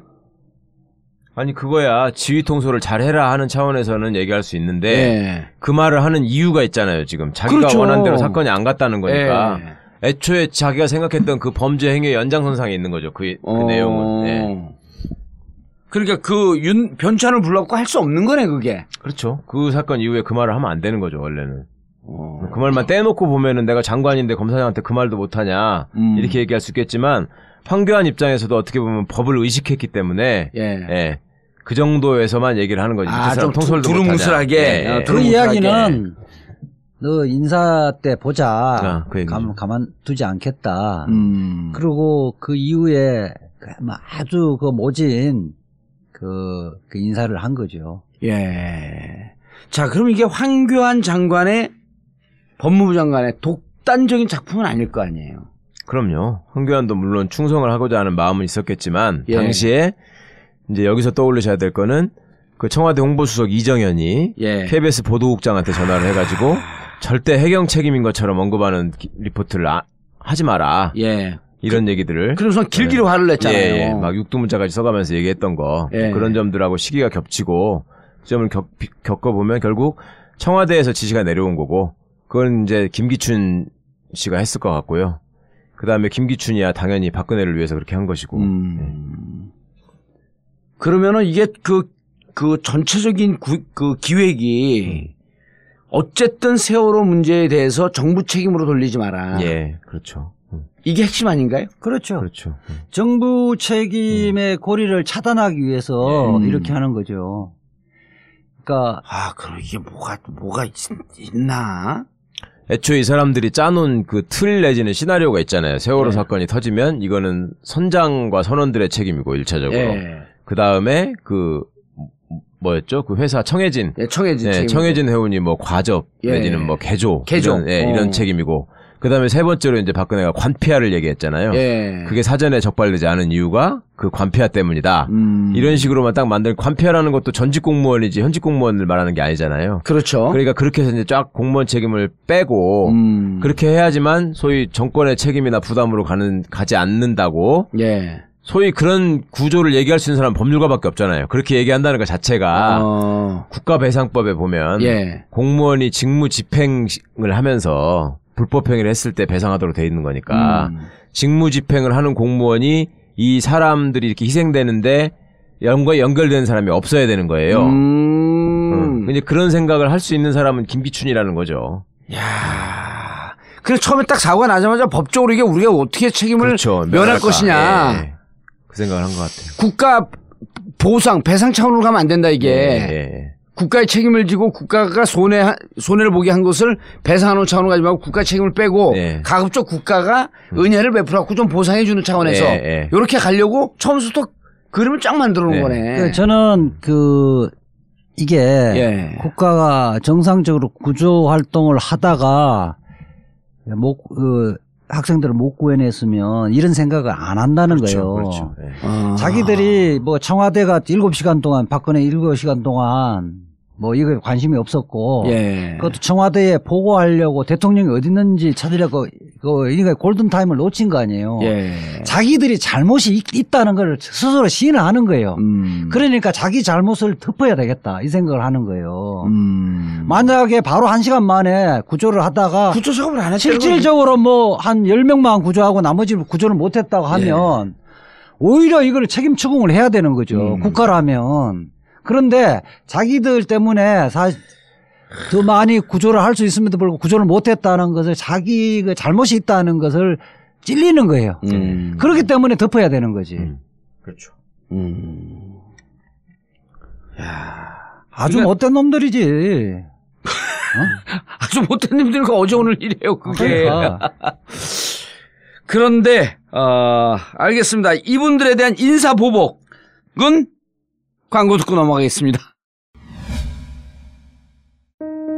아니 그거야 지휘 통솔을 잘해라 하는 차원에서는 얘기할 수 있는데 예. 그 말을 하는 이유가 있잖아요. 지금 자기가 그렇죠. 원한 대로 사건이 안 갔다는 거니까 예. 애초에 자기가 생각했던 그 범죄 행위의 연장선상에 있는 거죠. 그, 그 어... 내용은. 예. 그러니까 그 윤 변찬을 불렀고 할 수 없는 거네 그게. 그렇죠. 그 사건 이후에 그 말을 하면 안 되는 거죠 원래는. 어. 그 말만 떼놓고 보면은 내가 장관인데 검사장한테 그 말도 못하냐 음. 이렇게 얘기할 수 있겠지만 황교안 입장에서도 어떻게 보면 법을 의식했기 때문에 예. 예. 그 정도에서만 얘기를 하는 거지. 아, 좀 통솔도 두루뭉술하게. 예. 예. 그 이야기는 너 인사 때 보자. 아, 그 가만, 가만 두지 않겠다. 음. 그리고 그 이후에 아주 그 모진 그, 그 인사를 한 거죠. 예. 자, 그럼 이게 황교안 장관의 법무부 장관의 독단적인 작품은 아닐 거 아니에요. 그럼요. 황교안도 물론 충성을 하고자 하는 마음은 있었겠지만 예. 당시에 이제 여기서 떠올리셔야 될 거는 그 청와대 홍보수석 이정현이 예. 케이비에스 보도국장한테 전화를 해가지고 절대 해경 책임인 것처럼 언급하는 기, 리포트를 아, 하지 마라. 예. 이런 그, 얘기들을. 그래서 길기로 예. 화를 냈잖아요. 예, 예. 막 육두문자까지 써가면서 얘기했던 거. 예. 그런 점들하고 시기가 겹치고 점을 겪, 겪어보면 결국 청와대에서 지시가 내려온 거고 그건 이제 김기춘 씨가 했을 것 같고요. 그 다음에 김기춘이야 당연히 박근혜를 위해서 그렇게 한 것이고. 음. 네. 그러면은 이게 그, 그 전체적인 구, 그 기획이 음. 어쨌든 세월호 문제에 대해서 정부 책임으로 돌리지 마라. 예, 그렇죠. 음. 이게 핵심 아닌가요? 그렇죠. 그렇죠. 음. 정부 책임의 음. 고리를 차단하기 위해서 음. 이렇게 하는 거죠. 그러니까 아, 그럼 이게 뭐가 뭐가 있, 있나? 애초에 이 사람들이 짜놓은 그 틀 내지는 시나리오가 있잖아요. 세월호 네. 사건이 터지면 이거는 선장과 선원들의 책임이고 일 차적으로. 네. 그 다음에 그 뭐였죠? 그 회사 청해진. 네, 청해진. 네, 청해진 회원이 뭐 과접 예. 내지는 뭐 개조. 개조. 이런, 네, 이런 책임이고. 그 다음에 세 번째로 이제 박근혜가 관피아를 얘기했잖아요. 예. 그게 사전에 적발되지 않은 이유가 그 관피아 때문이다. 음. 이런 식으로만 딱 만들, 관피아라는 것도 전직 공무원이지 현직 공무원을 말하는 게 아니잖아요. 그렇죠. 그러니까 그렇게 해서 이제 쫙 공무원 책임을 빼고, 음. 그렇게 해야지만 소위 정권의 책임이나 부담으로 가는, 가지 않는다고. 예. 소위 그런 구조를 얘기할 수 있는 사람은 법률가밖에 없잖아요. 그렇게 얘기한다는 것 자체가 어... 국가배상법에 보면 예. 공무원이 직무집행을 하면서 불법행위를 했을 때 배상하도록 돼 있는 거니까 음. 직무집행을 하는 공무원이 이 사람들이 이렇게 희생되는데 연과 연결되는 사람이 없어야 되는 거예요. 음... 음. 근데 그런 생각을 할 수 있는 사람은 김기춘이라는 거죠. 야. 그래서 처음에 딱 사고가 나자마자 법적으로 이게 우리가 어떻게 책임을 그렇죠. 면할 것이냐. 예. 그 생각을 한 것 같아요. 국가 보상, 배상 차원으로 가면 안 된다, 이게. 예. 국가의 책임을 지고 국가가 손해, 손해를 보게 한 것을 배상하는 차원으로 가지 말고 국가 책임을 빼고 예. 가급적 국가가 은혜를 베풀어갖고 좀 보상해주는 차원에서 예. 이렇게 가려고 처음부터 그림을 쫙 만들어 놓은 예. 거네. 저는 그, 이게 예. 국가가 정상적으로 구조 활동을 하다가 목, 그, 학생들을 못 구해냈으면 이런 생각을 안 한다는 그렇죠, 거예요. 그렇죠. 네. 아. 자기들이 뭐 청와대가 일곱 시간 동안, 박근혜 일곱 시간 동안 뭐 이거에 관심이 없었고 예. 그것도 청와대에 보고하려고 대통령이 어디 있는지 찾으려고 그러니까 골든타임을 놓친 거 아니에요. 예. 자기들이 잘못이 있, 있다는 걸 스스로 시인을 하는 거예요. 음. 그러니까 자기 잘못을 덮어야 되겠다 이 생각을 하는 거예요. 음. 만약에 바로 한 시간 만에 구조를 하다가 구조 작업을 안 했죠. 실질적으로 뭐 한 열 명만 구조하고 나머지 구조를 못했다고 하면 예. 오히려 이걸 책임 추궁을 해야 되는 거죠. 음. 국가라면. 그런데 자기들 때문에 사실 더 많이 구조를 할 수 있음에도 불구하고 구조를 못했다는 것을 자기 그 잘못이 있다는 것을 찔리는 거예요. 음. 그렇기 때문에 덮어야 되는 거지. 음. 그렇죠. 음. 야, 아주 그러니까... 못된 놈들이지. 어? 아주 못된 놈들과 어제 오늘 일이에요. 그게. 그러니까. 그런데 어, 알겠습니다. 이분들에 대한 인사 보복은. 광고 듣고 넘어가겠습니다.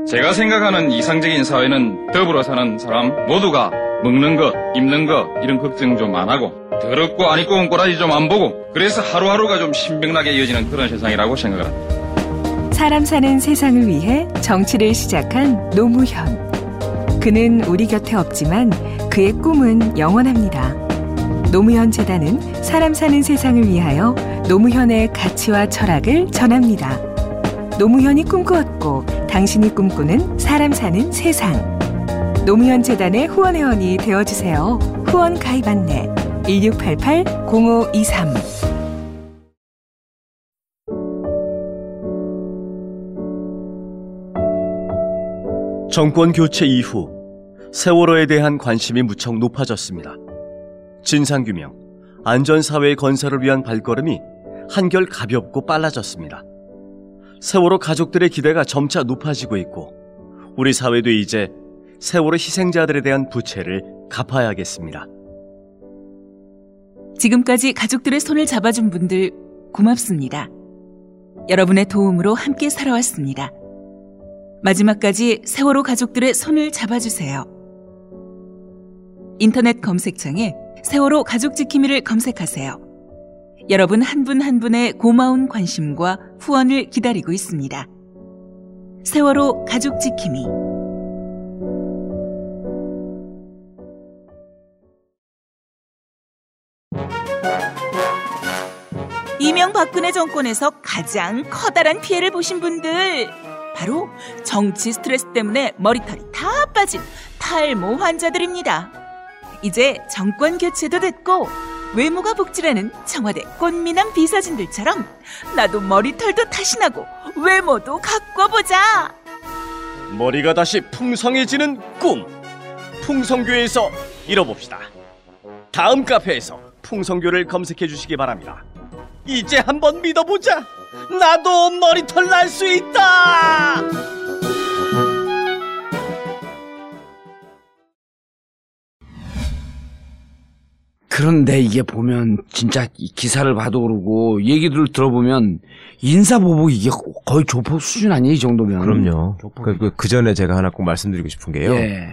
제가 생각하는 이상적인 사회는 더불어 사는 사람 모두가 먹는 것, 입는 것 이런 걱정 좀 안 하고 더럽고 안 입고 온 꼬라지 좀 안 보고 그래서 하루하루가 좀 신명나게 이어지는 그런 세상이라고 생각을 합니다. 사람 사는 세상을 위해 정치를 시작한 노무현. 그는 우리 곁에 없지만 그의 꿈은 영원합니다. 노무현 재단은 사람 사는 세상을 위하여 노무현의 가치와 철학을 전합니다. 노무현이 꿈꾸었고 당신이 꿈꾸는 사람 사는 세상. 노무현 재단의 후원 회원이 되어주세요. 후원 가입 안내 일육팔팔 공오이삼. 정권 교체 이후 세월호에 대한 관심이 무척 높아졌습니다. 진상규명, 안전사회 건설을 위한 발걸음이 한결 가볍고 빨라졌습니다. 세월호 가족들의 기대가 점차 높아지고 있고 우리 사회도 이제 세월호 희생자들에 대한 부채를 갚아야겠습니다. 지금까지 가족들의 손을 잡아준 분들 고맙습니다. 여러분의 도움으로 함께 살아왔습니다. 마지막까지 세월호 가족들의 손을 잡아주세요. 인터넷 검색창에 세월호 가족지킴이를 검색하세요. 여러분 한 분 한 분의 고마운 관심과 후원을 기다리고 있습니다. 세월호 가족지킴이. 이명박근혜 정권에서 가장 커다란 피해를 보신 분들, 바로 정치 스트레스 때문에 머리털이 다 빠진 탈모 환자들입니다. 이제 정권 교체도 됐고 외모가 복지라는 청와대 꽃미남 비서진들처럼 나도 머리털도 다시 나고 외모도 가꿔보자. 머리가 다시 풍성해지는 꿈, 풍성교에서 이뤄봅시다. 다음 카페에서 풍성교를 검색해 주시기 바랍니다. 이제 한번 믿어보자. 나도 머리털 날 수 있다. 그런데 이게 보면 진짜 이 기사를 봐도 그러고 얘기들 들어보면 인사보복 이게 거의 조폭 수준 아니에요, 이 정도면. 그럼요. 그, 그 전에 제가 하나 꼭 말씀드리고 싶은 게요. 예.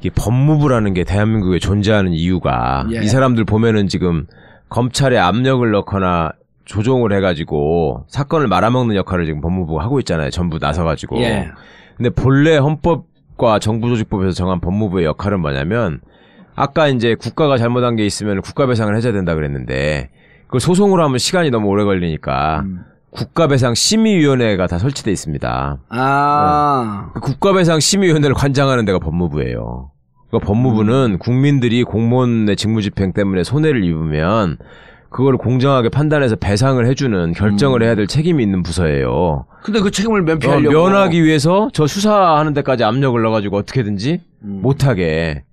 이게 법무부라는 게 대한민국에 존재하는 이유가 예. 이 사람들 보면은 지금 검찰에 압력을 넣거나 조종을 해가지고 사건을 말아먹는 역할을 지금 법무부가 하고 있잖아요. 전부 나서가지고. 예. 근데 본래 헌법과 정부조직법에서 정한 법무부의 역할은 뭐냐면 아까 이제 국가가 잘못한 게 있으면 국가배상을 해줘야 된다 그랬는데 그걸 소송으로 하면 시간이 너무 오래 걸리니까 음. 국가배상심의위원회가 다 설치돼 있습니다. 아. 네. 그 국가배상심의위원회를 관장하는 데가 법무부예요. 그러니까 법무부는 음. 국민들이 공무원의 직무집행 때문에 손해를 입으면 그걸 공정하게 판단해서 배상을 해주는 결정을 음. 해야 될 책임이 있는 부서예요. 근데 그 책임을 면피하려고 어, 면하기 위해서 저 수사하는 데까지 압력을 넣어가지고 어떻게든지 음. 못하게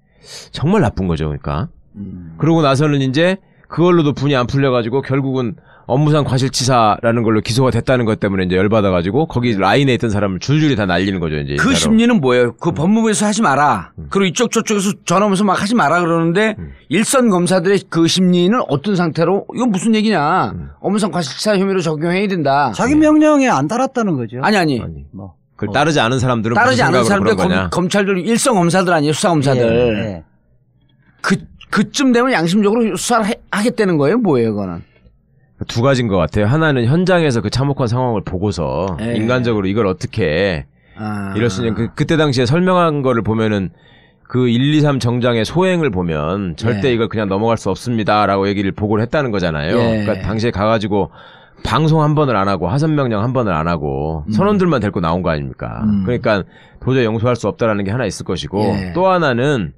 정말 나쁜 거죠, 그러니까. 음. 그러고 나서는 이제 그걸로도 분이 안 풀려가지고 결국은 업무상 과실치사라는 걸로 기소가 됐다는 것 때문에 이제 열받아가지고 거기 라인에 있던 사람을 줄줄이 다 날리는 거죠, 이제. 그 심리는 뭐예요? 그 음. 법무부에서 하지 마라. 음. 그리고 이쪽 저쪽에서 전화 오면서 막 하지 마라 그러는데 음. 일선 검사들의 그 심리는 어떤 상태로 이건 무슨 얘기냐. 음. 업무상 과실치사 혐의로 적용해야 된다. 자기 명령에 안 따랐다는 거죠. 아니, 아니. 아니. 뭐. 그 어. 따르지 않은 사람들은 따르지 않은 사람들 검, 검찰들 일선 검사들 아니에요, 수사 검사들. 예, 예. 그 그쯤 되면 양심적으로 수사를 해, 하겠다는 거예요, 뭐예요, 그거는? 두 가지인 것 같아요. 하나는 현장에서 그 참혹한 상황을 보고서 예. 인간적으로 이걸 어떻게 아. 이럴 수 있는 그 그때 당시에 설명한 거를 보면은 그 일, 이, 삼 정장의 소행을 보면 절대 예. 이걸 그냥 넘어갈 수 없습니다라고 얘기를 보고를 했다는 거잖아요. 예. 그러니까 당시에 가가지고. 방송 한 번을 안 하고 하선 명령 한 번을 안 하고 음. 선원들만 데리고 나온 거 아닙니까? 음. 그러니까 도저히 용서할 수 없다라는 게 하나 있을 것이고 예. 또 하나는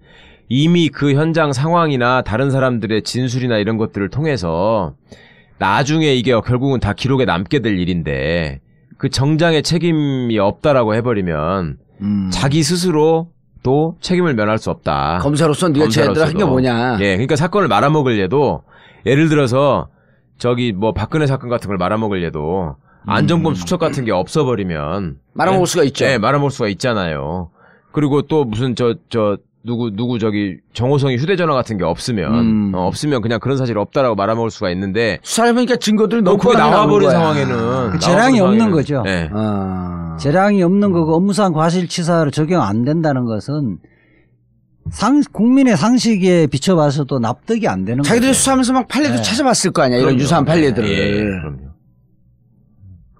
이미 그 현장 상황이나 다른 사람들의 진술이나 이런 것들을 통해서 나중에 이게 결국은 다 기록에 남게 될 일인데 그 정장의 책임이 없다라고 해버리면 음. 자기 스스로 또 책임을 면할 수 없다. 검사로서 네가 쟤네들 한 게 뭐냐? 예, 그러니까 사건을 말아먹을 얘도 예를 들어서. 저기 뭐 박근혜 사건 같은 걸 말아먹으려도 안전범 수첩 같은 게 없어버리면 말아먹을 수가 있죠. 네, 말아먹을 수가 있잖아요. 그리고 또 무슨 저 저 누구 누구 저기 정호성이 휴대전화 같은 게 없으면 음. 어, 없으면 그냥 그런 사실 없다라고 말아먹을 수가 있는데 수사를 보니까 증거들이 너무 거기 나와버린 상황에는 그 재량이 없는 거죠. 네. 어, 재량이 없는 거고 업무상 과실치사로 적용 안 된다는 것은. 상, 국민의 상식에 비춰봐서도 납득이 안 되는 거죠. 자기들이 수사하면서 막 판례도 네. 찾아봤을 거 아니야. 그럼요. 이런 유사한 판례들을. 예, 예, 그럼요.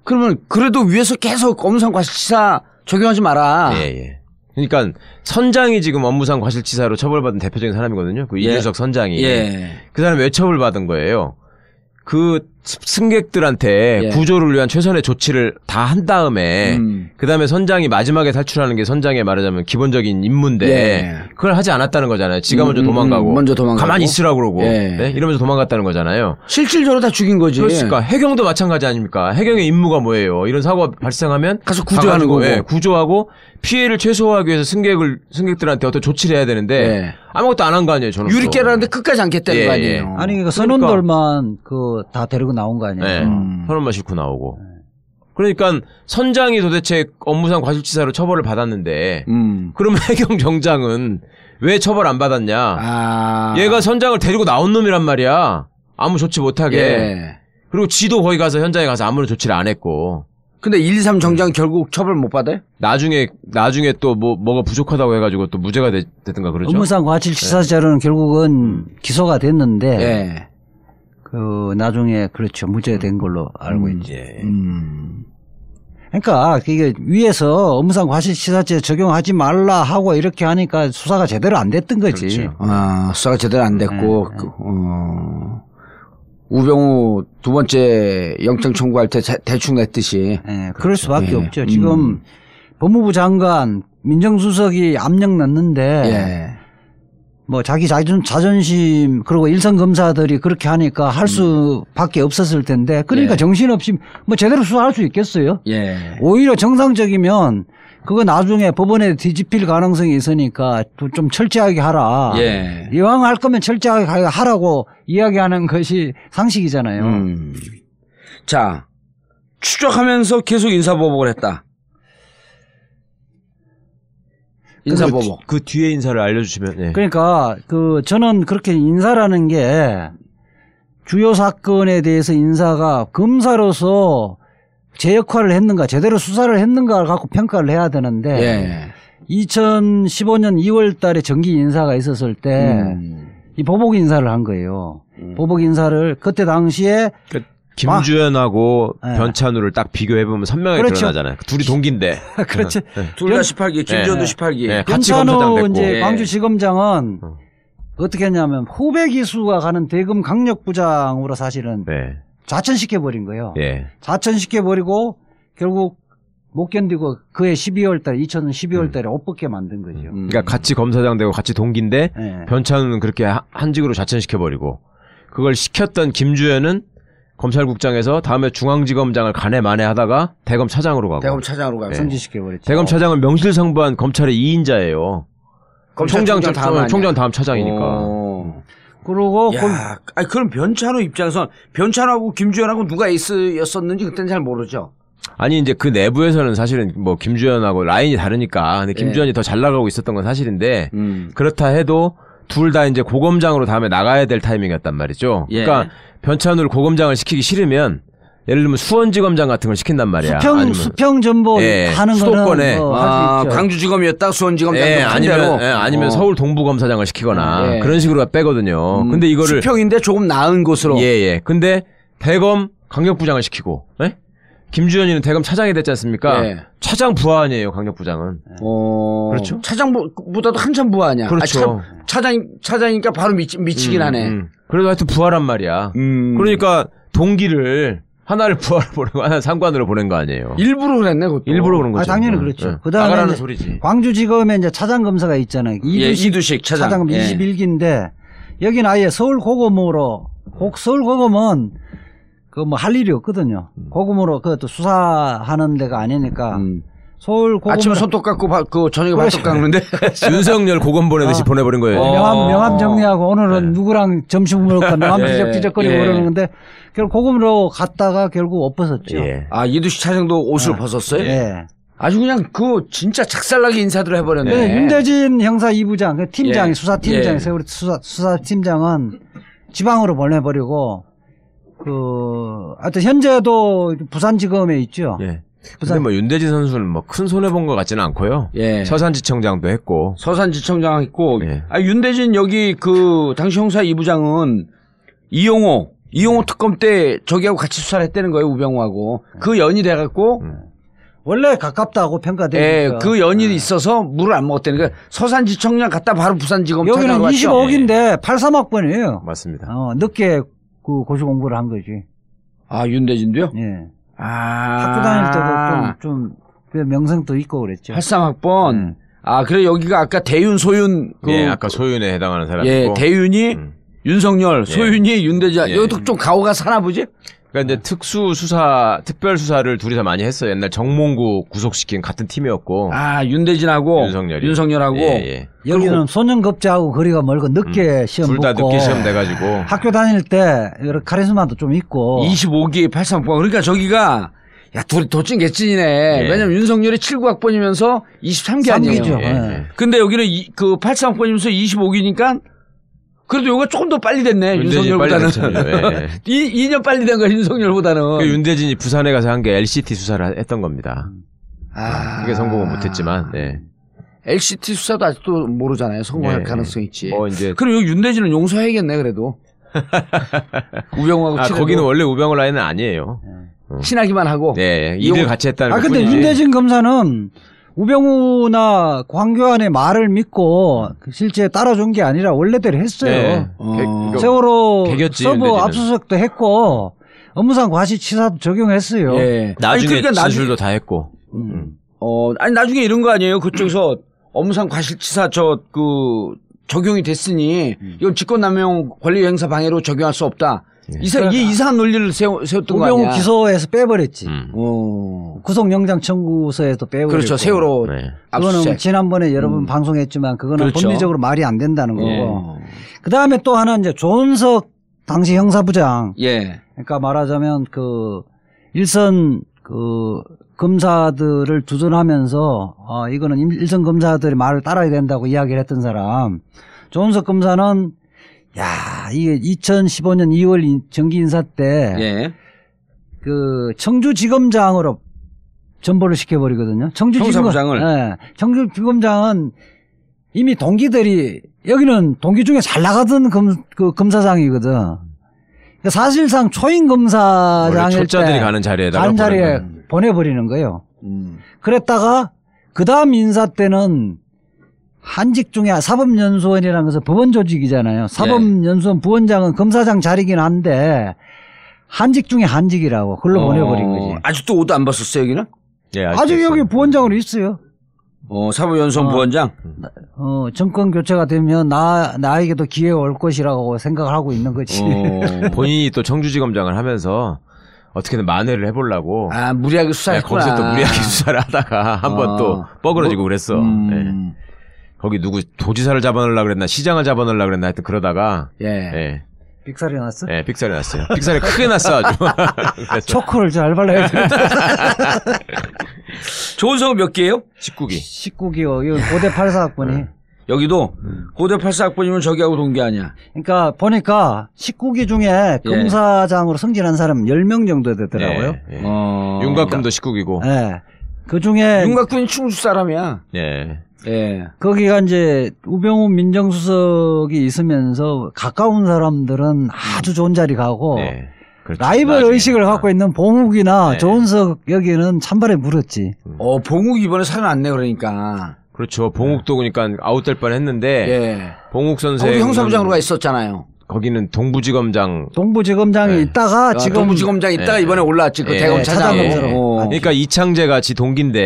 그러면 그래도 위에서 계속 업무상 과실치사 적용하지 마라. 예, 예. 그러니까 선장이 지금 업무상 과실치사로 처벌받은 대표적인 사람이거든요. 그 이준석 예. 선장이. 예. 그 사람이 왜 처벌받은 거예요? 그 승객들한테 예. 구조를 위한 최선의 조치를 다 한 다음에 음. 그다음에 선장이 마지막에 탈출하는 게 선장에 말하자면 기본적인 임무인데 예. 그걸 하지 않았다는 거잖아요. 지가 먼저 도망가고, 먼저 도망가고. 가만히 있으라고 그러고 예. 네? 이러면서 도망갔다는 거잖아요. 실질적으로 다 죽인 거지. 그렇습니까? 해경도 마찬가지 아닙니까? 해경의 임무가 뭐예요? 이런 사고가 발생하면 가서 구조하는 거고 예. 구조하고 피해를 최소화하기 위해서 승객을 승객들한테 어떤 조치를 해야 되는데 예. 아무것도 안 한 거 아니에요. 저는 유리 깨라는데 끝까지 안 깼다는 예. 거 아니에요. 예. 아니 그러니까 선원들만 그 다 데리고 나온 거 아니에요? 네. 음. 선언만 싣고 나오고. 그러니까 선장이 도대체 업무상 과실치사로 처벌을 받았는데 음. 그러면 해경 정장은 왜 처벌 안 받았냐? 아. 얘가 선장을 데리고 나온 놈이란 말이야. 아무 조치 못하게. 예. 그리고 지도 거기 가서 현장에 가서 아무런 조치를 안 했고. 근데 일, 이, 삼 정장 결국 처벌 못 받아요? 나중에 나중에 또 뭐 뭐가 부족하다고 해가지고 또 무죄가 됐, 됐든가 그러죠. 업무상 과실치사죄로는 예. 결국은 기소가 됐는데. 예. 그 나중에 그렇죠 무죄된 걸로 알고 음, 이제. 음. 그러니까 이게 위에서 업무상 과실치사죄 적용하지 말라 하고 이렇게 하니까 수사가 제대로 안 됐던 거지. 그렇죠. 아 수사가 제대로 안 됐고 네, 네. 어, 우병우 두 번째 영장 청구할 때 대충 냈듯이. 네, 그럴 수밖에 네. 없죠. 지금 음. 법무부 장관 민정수석이 압력 났는데 예. 뭐 자기 자존, 자존심 그리고 일선 검사들이 그렇게 하니까 할 수밖에 없었을 텐데 그러니까 예. 정신없이 뭐 제대로 수사할 수 있겠어요? 예. 오히려 정상적이면 그거 나중에 법원에 뒤집힐 가능성이 있으니까 좀 철저하게 하라. 예. 이왕 할 거면 철저하게 하라고 이야기하는 것이 상식이잖아요. 음. 자, 추적하면서 계속 인사보복을 했다. 인사보복. 그, 그 뒤에 인사를 알려주시면. 네. 그러니까 그 저는 그렇게 인사라는 게 주요 사건에 대해서 인사가 검사로서 제 역할을 했는가 제대로 수사를 했는가를 갖고 평가를 해야 되는데 예. 이천십오 년 이월 달에 정기 인사가 있었을 때 이 음. 보복 인사를 한 거예요. 음. 보복 인사를 그때 당시에 그 김주연하고 아, 변찬호를 예. 딱 비교해보면 선명하게 그렇죠. 드러나잖아요. 둘이 동기인데. 그렇죠. 둘 다 십팔 기, 김주연도 예. 십팔 기. 예. 같이 검사장 됐고. 이제 예. 광주지검장은 어. 어떻게 했냐면 후배 기수가 가는 대검 강력부장으로 사실은 네. 좌천시켜버린 거예요. 예. 좌천시켜버리고 결국 못 견디고 그해 십이월 달, 이천십이월 달에 음. 옷 벗게 만든 거죠. 음. 그러니까 같이 검사장 되고 같이 동기인데 예. 변찬호는 그렇게 한직으로 좌천시켜버리고 그걸 시켰던 김주연은 검찰국장에서 다음에 중앙지검장을 간에 만에 하다가 대검 차장으로 가고 대검 차장으로 가고 네. 승진시켜버렸죠. 대검 차장은 명실상부한 검찰의 이인자예요. 검찰 총장, 총장 다음 아니야. 총장 다음 차장이니까. 오. 그러고 야, 아니 그럼 변찬호 입장에선 변찬호하고 김주현하고 누가 에이스였었는지 그때는 잘 모르죠. 아니 이제 그 내부에서는 사실은 뭐 김주현하고 라인이 다르니까 근데 김주현이 네. 더 잘 나가고 있었던 건 사실인데 음. 그렇다 해도. 둘 다 이제 고검장으로 다음에 나가야 될 타이밍이었단 말이죠. 예. 그러니까 변찬우를 고검장을 시키기 싫으면 예를 들면 수원지검장 같은 걸 시킨단 말이야. 수평 수평 전보 예, 하는 수도권에 뭐 아, 강주지검이었다 수원지검장 예, 아니면 예, 아니면 어. 서울 동부검사장을 시키거나 예. 그런 식으로 빼거든요. 음, 근데 이거를 수평인데 조금 나은 곳으로. 예예. 근데 대검 강력부장을 시키고. 예? 김주현이는 대검 차장이 됐지 않습니까? 예. 차장 부하안이에요, 강력부장은. 어. 그렇죠. 차장보다도 한참 부하안이야. 그렇죠. 아, 차, 차장, 차장이니까 바로 미치, 미치긴 음, 하네. 음. 그래도 하여튼 부하란 말이야. 음. 그러니까 동기를 하나를 부하로 보내고 하나를 상관으로 보낸 거 아니에요. 일부러 그랬네, 그것도. 일부러 그런 거죠. 아, 당연히 그렇죠. 응. 그 다음에 광주지검에 이제 차장검사가 있잖아요. 이두식, 예, 이두식 차장. 차장검 예. 이십일 기인데, 여긴 아예 서울고검으로, 서울고검은 그 뭐 할 일이 없거든요. 고금으로 그 또 수사하는 데가 아니니까 음. 서울 고금 아침에 손톱 깎고 바, 그 저녁에 발톱 깎는데 윤석열 고검 보내듯이 아, 보내버린 거예요. 명함 명함 정리하고 오늘은 네. 누구랑 점심 먹을까 명함 뒤적뒤적거리고 예. 그러는데 결국 고금으로 갔다가 결국 옷 벗었죠. 예. 아 이두식 차장도 옷을 아, 벗었어요? 예. 아주 그냥 그 진짜 착살나게 인사들을 해버렸네. 네. 윤대진 형사 이 부장 그 팀장이 예. 수사팀장 예. 세월호 수사 수사팀장은 지방으로 보내버리고. 그, 하여튼, 현재도 부산지검에 있죠. 예. 부산. 근데 뭐, 윤대진 선수는 뭐, 큰 손해본 것 같지는 않고요. 예. 서산지청장도 했고. 서산지청장 했고. 예. 아, 윤대진 여기 그, 당시 형사 이 부장은 이용호, 이용호 특검 때 저기하고 같이 수사를 했다는 거예요, 우병우하고. 그 연이 돼갖고. 음. 원래 가깝다고 평가되니까. 예, 그 연일이 네. 있어서 물을 안 먹었다니까. 그러니까 서산지청장 갔다 바로 부산지검 여기는 이십오 억인데 예. 팔십삼 학번이에요. 맞습니다. 어, 늦게 그 고시 공부를 한 거지. 아 윤대진도요? 예. 아 학교 다닐 때도 좀 좀 명성도 있고 그랬죠. 팔십삼 학번. 음. 아 그래 여기가 아까 대윤 소윤. 그 예, 아까 소윤에 해당하는 사람이고. 예, 대윤이 음. 윤석열, 소윤이 예. 윤대진. 예. 여기도 좀 가오가 사나 보지? 그러니까 이제 특수 수사, 특별 수사를 둘이서 많이 했어요. 옛날 정몽구 구속시킨 같은 팀이었고. 아 윤대진하고 윤석열이. 윤석열하고. 예, 예. 여기는 소년급제하고 거리가 멀고 늦게 음. 시험 둘 다 늦게 시험 돼가지고. 학교 다닐 때 여러 카리스마도 좀 있고. 이십오 기 팔십삼 학번 그러니까 저기가 야 둘이 도찐 개찐이네. 예. 왜냐면 윤석열이 칠십구 학번이면서 이십삼 기 아니에요. 삼 기죠. 예. 예. 근데 여기는 이, 그 팔십삼 학번이면서 이십오 기니까. 그래도 요거 조금 더 빨리 됐네. 윤석열보다는. 예. 이 년 빨리 된 거야, 윤석열보다는. 그 윤대진이 부산에 가서 한 게 엘씨티 수사를 했던 겁니다. 아. 그게 성공은 못했지만, 예. 엘씨티 수사도 아직도 모르잖아요. 성공할 예. 가능성이 있지. 뭐 이제. 그리고 윤대진은 용서해야겠네, 그래도. 우병우하고. 아, 친하고. 거기는 원래 우병우 라인은 아니에요. 예. 친하기만 하고. 예, 일을 용... 같이 했다는 거. 아, 근데 윤대진 검사는 우병우나 황교안의 말을 믿고 실제 따라준 게 아니라 원래대로 했어요. 네. 어. 세월호 개겼지, 서브 윤대진은. 압수수색도 했고 업무상 과시치사도 적용했어요. 예. 나중에 아니, 그러니까 진술도 나중에... 다 했고. 음. 어, 아니, 나중에 이런 거 아니에요. 그쪽에서 업무상 과실치사 저, 그, 적용이 됐으니, 음. 이건 직권남용 권리행사 방해로 적용할 수 없다. 네. 이사, 그러니까. 이 이상한 논리를 세워, 세웠던 거 아니야. 우병우 기소에서 빼버렸지. 음. 어. 구속영장 청구서에서도 빼버렸고. 그렇죠. 세월호. 네. 그거는 지난번에 여러분 음. 방송했지만, 그거는 그렇죠. 법리적으로 말이 안 된다는 거고. 예. 그 다음에 또 하나 이제 조은석 당시 형사부장. 예. 그러니까 말하자면 그, 일선 그, 검사들을 두둔하면서 어 이거는 일선 검사들이 말을 따라야 된다고 이야기를 했던 사람. 조은석 검사는 야, 이게 이천십오 년 이 월 정기 인사 때 예. 그 청주지검장으로 전보를 시켜 버리거든요. 청주지검장을. 네. 청주지검장은 이미 동기들이 여기는 동기 중에 잘 나가던 검, 그 검사장이거든. 그러니까 사실상 초임 검사장일 때 초짜들이 가는 자리에다가 가는 자리에 보내버리는 거예요. 음. 그랬다가 그 다음 인사 때는 한직 중에 사법연수원이라는 것은 법원 조직이잖아요. 사법연수원 부원장은 검사장 자리긴 한데 한직 중에 한직이라고 그걸로 어... 보내버린 거지. 아직도 옷도 안 벗었어요 여기는? 예, 아직 여기 부원장으로 있어요. 어, 사법연수원 어, 부원장? 어, 정권 교체가 되면 나, 나에게도 기회가 올 것이라고 생각을 하고 있는 거지. 어... 본인이 또 청주지검장을 하면서 어떻게든 만회를 해보려고. 아, 무리하게 수사했구나. 네, 거기서 또 무리하게 수사를 하다가 한번 어. 또 뻐그러지고 뭐, 그랬어. 음. 네. 거기 누구 도지사를 잡아넣으려고 그랬나 시장을 잡아넣으려고 그랬나 하여튼 그러다가. 예. 예. 빅살이 났어? 예, 빅살이 났어요. 빅살이 크게 났어 아주. 초코를 잘 발라야 돼. 조은석은 몇 개예요? 십구 기. 십구 기요. 이건 고대 팔 사학번이. 네. 여기도 고대 팔 사학번이면 저기하고 동기 아니야. 그러니까 보니까 십구 기 중에 검사장으로 예. 승진한 사람 열 명 정도 되더라고요. 예, 예. 어... 윤곽군도 십구 기고. 예. 그 중에 윤곽군이 충주 사람이야. 예. 예. 거기가 이제 우병우 민정수석이 있으면서 가까운 사람들은 아주 좋은 자리 가고 예. 그렇죠. 라이벌 나중에. 의식을 갖고 있는 봉욱이나 예. 조은석 여기는 찬발에 물었지. 어, 봉욱 이번에 살아났네 그러니까. 그렇죠. 봉욱도 그러니까 아웃될 뻔했는데 예. 봉욱 선생 형사부장으로 가 있었잖아요. 거기는 동부지검장 동부지검장이 예. 있다가 아, 지금 동부지검장 있다가 예. 이번에 올라왔지 그 예. 대검 차장으로. 예. 어. 그러니까 이창재 같이 동기인데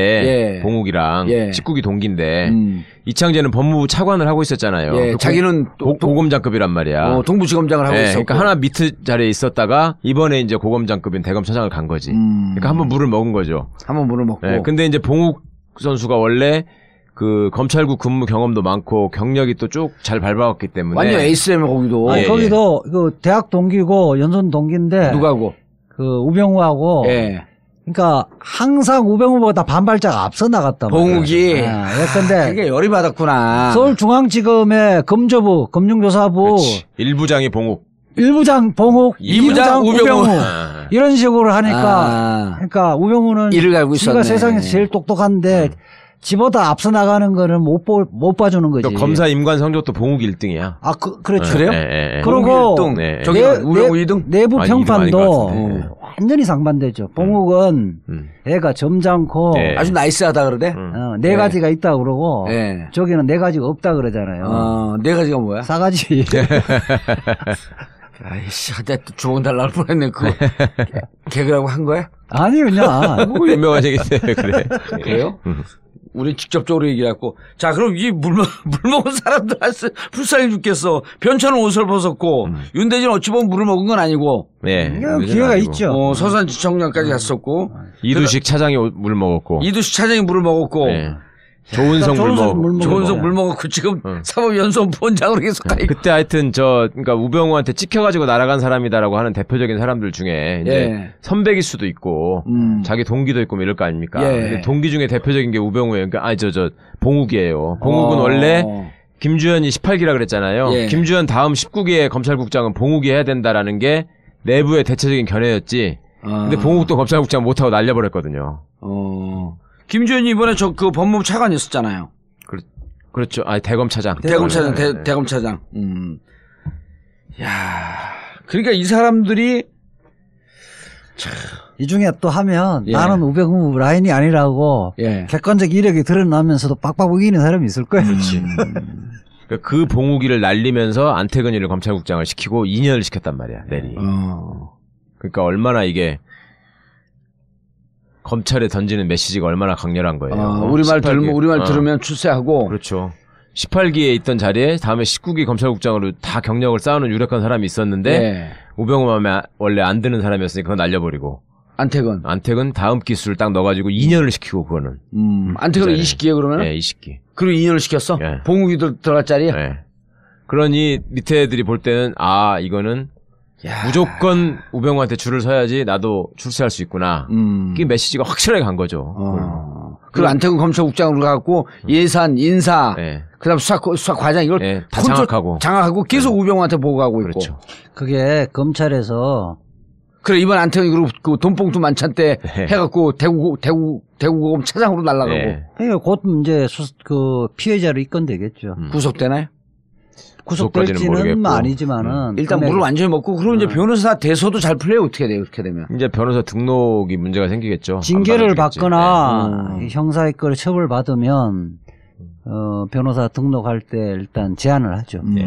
예. 봉욱이랑 예. 십구 기 동기인데 음. 이창재는 법무부 차관을 하고 있었잖아요. 예. 자기는 고, 동, 고검장급이란 말이야. 어, 동부지검장을 하고 예. 있었고. 그러니까 하나 밑 자리에 있었다가 이번에 이제 고검장급인 대검 차장을 간 거지. 음. 그러니까 한번 물을 먹은 거죠. 한번 물을 먹고. 예. 근데 이제 봉욱 선수가 원래 그 검찰국 근무 경험도 많고 경력이 또 쭉 잘 밟아왔기 때문에 완전 에이스라며 거기도. 아니, 예, 거기도 예. 그 대학 동기고 연선 동기인데 누가고? 그 우병우하고. 예. 그러니까 항상 우병우보다 반발짝 앞서 나갔다. 봉욱이. 예. 근데 그게 열이 받았구나. 서울중앙지검의 검조부 검증조사부 그치. 일 부장이 봉욱. 일 부장 봉욱, 이 부장, 이 부장 우병우. 우병우. 아. 이런 식으로 하니까 아. 그러니까 우병우는 일을 알고 있었네. 세상에서 제일 똑똑한데. 음. 지보다 앞서 나가는 거는 못, 보, 못 봐주는 거지. 검사 임관 성적도 봉욱 일 등이야. 아, 그, 그렇죠. 그래요? 예, 예, 그리고, 일 등. 네. 저기, 우병우 이 등? 내부 아니, 평판도 어, 완전히 상반되죠. 봉욱은 음. 애가 점잖고. 예. 아주 나이스하다 그러대? 음. 어, 네 가지가 예. 있다 그러고. 예. 저기는 네 가지가 없다 그러잖아요. 어, 네 가지가 뭐야? 싸가지. 아이씨, 하다 또 주먹 달라고 뻔했네. 그거 개그라고 한 거야? 아니, 그냥. 뭐 유명하시겠어요, 그래. 그래요? 우리 직접적으로 얘기해갖고 자 그럼 이 물 먹은 사람들 불쌍해 죽겠어. 변찬호 옷을 벗었고 음. 윤대진 어찌 보면 물을 먹은 건 아니고 네, 기회가 아니고. 있죠. 어, 서산지청장까지 음. 갔었고 이두식 차장이 물을 먹었고 이두식 차장이 물을 먹었고 네. 조은석 물 먹었고 조은석 물 먹었고 지금 응. 사법연수원 부원장으로 계속 가 있고 그때 하여튼 저 그러니까 우병우한테 찍혀가지고 날아간 사람이다라고 하는 대표적인 사람들 중에 이제 예. 선배일 수도 있고 음. 자기 동기도 있고 이럴 거 아닙니까? 예. 근데 동기 중에 대표적인 게 우병우예요. 그러니까 아 저 저 봉욱이에요. 봉욱은 어. 원래 김주연이 십팔 기라 그랬잖아요. 예. 김주연 다음 십구 기의 검찰국장은 봉욱이 해야 된다라는 게 내부의 대체적인 견해였지. 아. 근데 봉욱도 검찰국장 못하고 날려버렸거든요. 어. 김주연이 이번에 저 그 법무부 차관이었었잖아요. 그렇, 그렇죠. 아 대검 차장. 대검 차장, 네, 네. 대, 대검 차장. 음. 야, 그러니까 이 사람들이 참. 이 중에 또 하면 예. 나는 우병우 라인이 아니라고 예. 객관적 이력이 드러나면서도 빡빡 우기는 사람이 있을 거예요. 그렇지. 음. 그 봉우기를 날리면서 안태근이를 검찰국장을 시키고 이 년을 시켰단 말이야. 내리. 어. 그러니까 얼마나 이게. 검찰에 던지는 메시지가 얼마나 강렬한 거예요. 아, 우리말 들으면, 우리말 들으면 어. 출세하고. 그렇죠. 십팔 기에 있던 자리에 다음에 십구 기 검찰국장으로 다 경력을 쌓아놓은 유력한 사람이 있었는데 네. 우병우 맘에 원래 안 드는 사람이었으니까 그건 날려버리고. 안태근. 안태근 다음 기수를 딱 넣어가지고 이 년을 시키고 그거는. 음. 안태근은 그 이십 기에 그러면? 네, 이십 기. 그리고 이 년을 시켰어? 네. 봉욱이도 들어갈 자리에? 네. 그러니 밑에 애들이 볼 때는 아 이거는 야. 무조건 우병우한테 줄을 서야지 나도 출세할 수 있구나. 음. 그 메시지가 확실하게 간 거죠. 어. 그리고 안태근 검찰국장으로 가고 예산, 인사, 네. 그다음 수사, 수사 과장 이걸 네, 다 장악하고 장악하고 계속 네. 우병우한테 보고하고 있고. 그렇죠. 그게 검찰에서 그래 이번 안태근 그룹 그 돈봉투 만찬 때 네. 해갖고 대구 대구 대구고검 차장으로 날아가고. 네. 그러니까 곧 이제 수, 그 피해자로 입건되겠죠. 음. 구속되나요? 구속될지는 아니지만은 음. 일단 물을 완전히 먹고 그럼 음. 이제 변호사 대서도 잘 풀려요. 어떻게 돼요? 그렇게 되면 이제 변호사 등록이 문제가 생기겠죠. 징계를 받거나 네. 음. 형사입건을 처벌 받으면 어, 변호사 등록할 때 일단 제한을 하죠. 음. 네.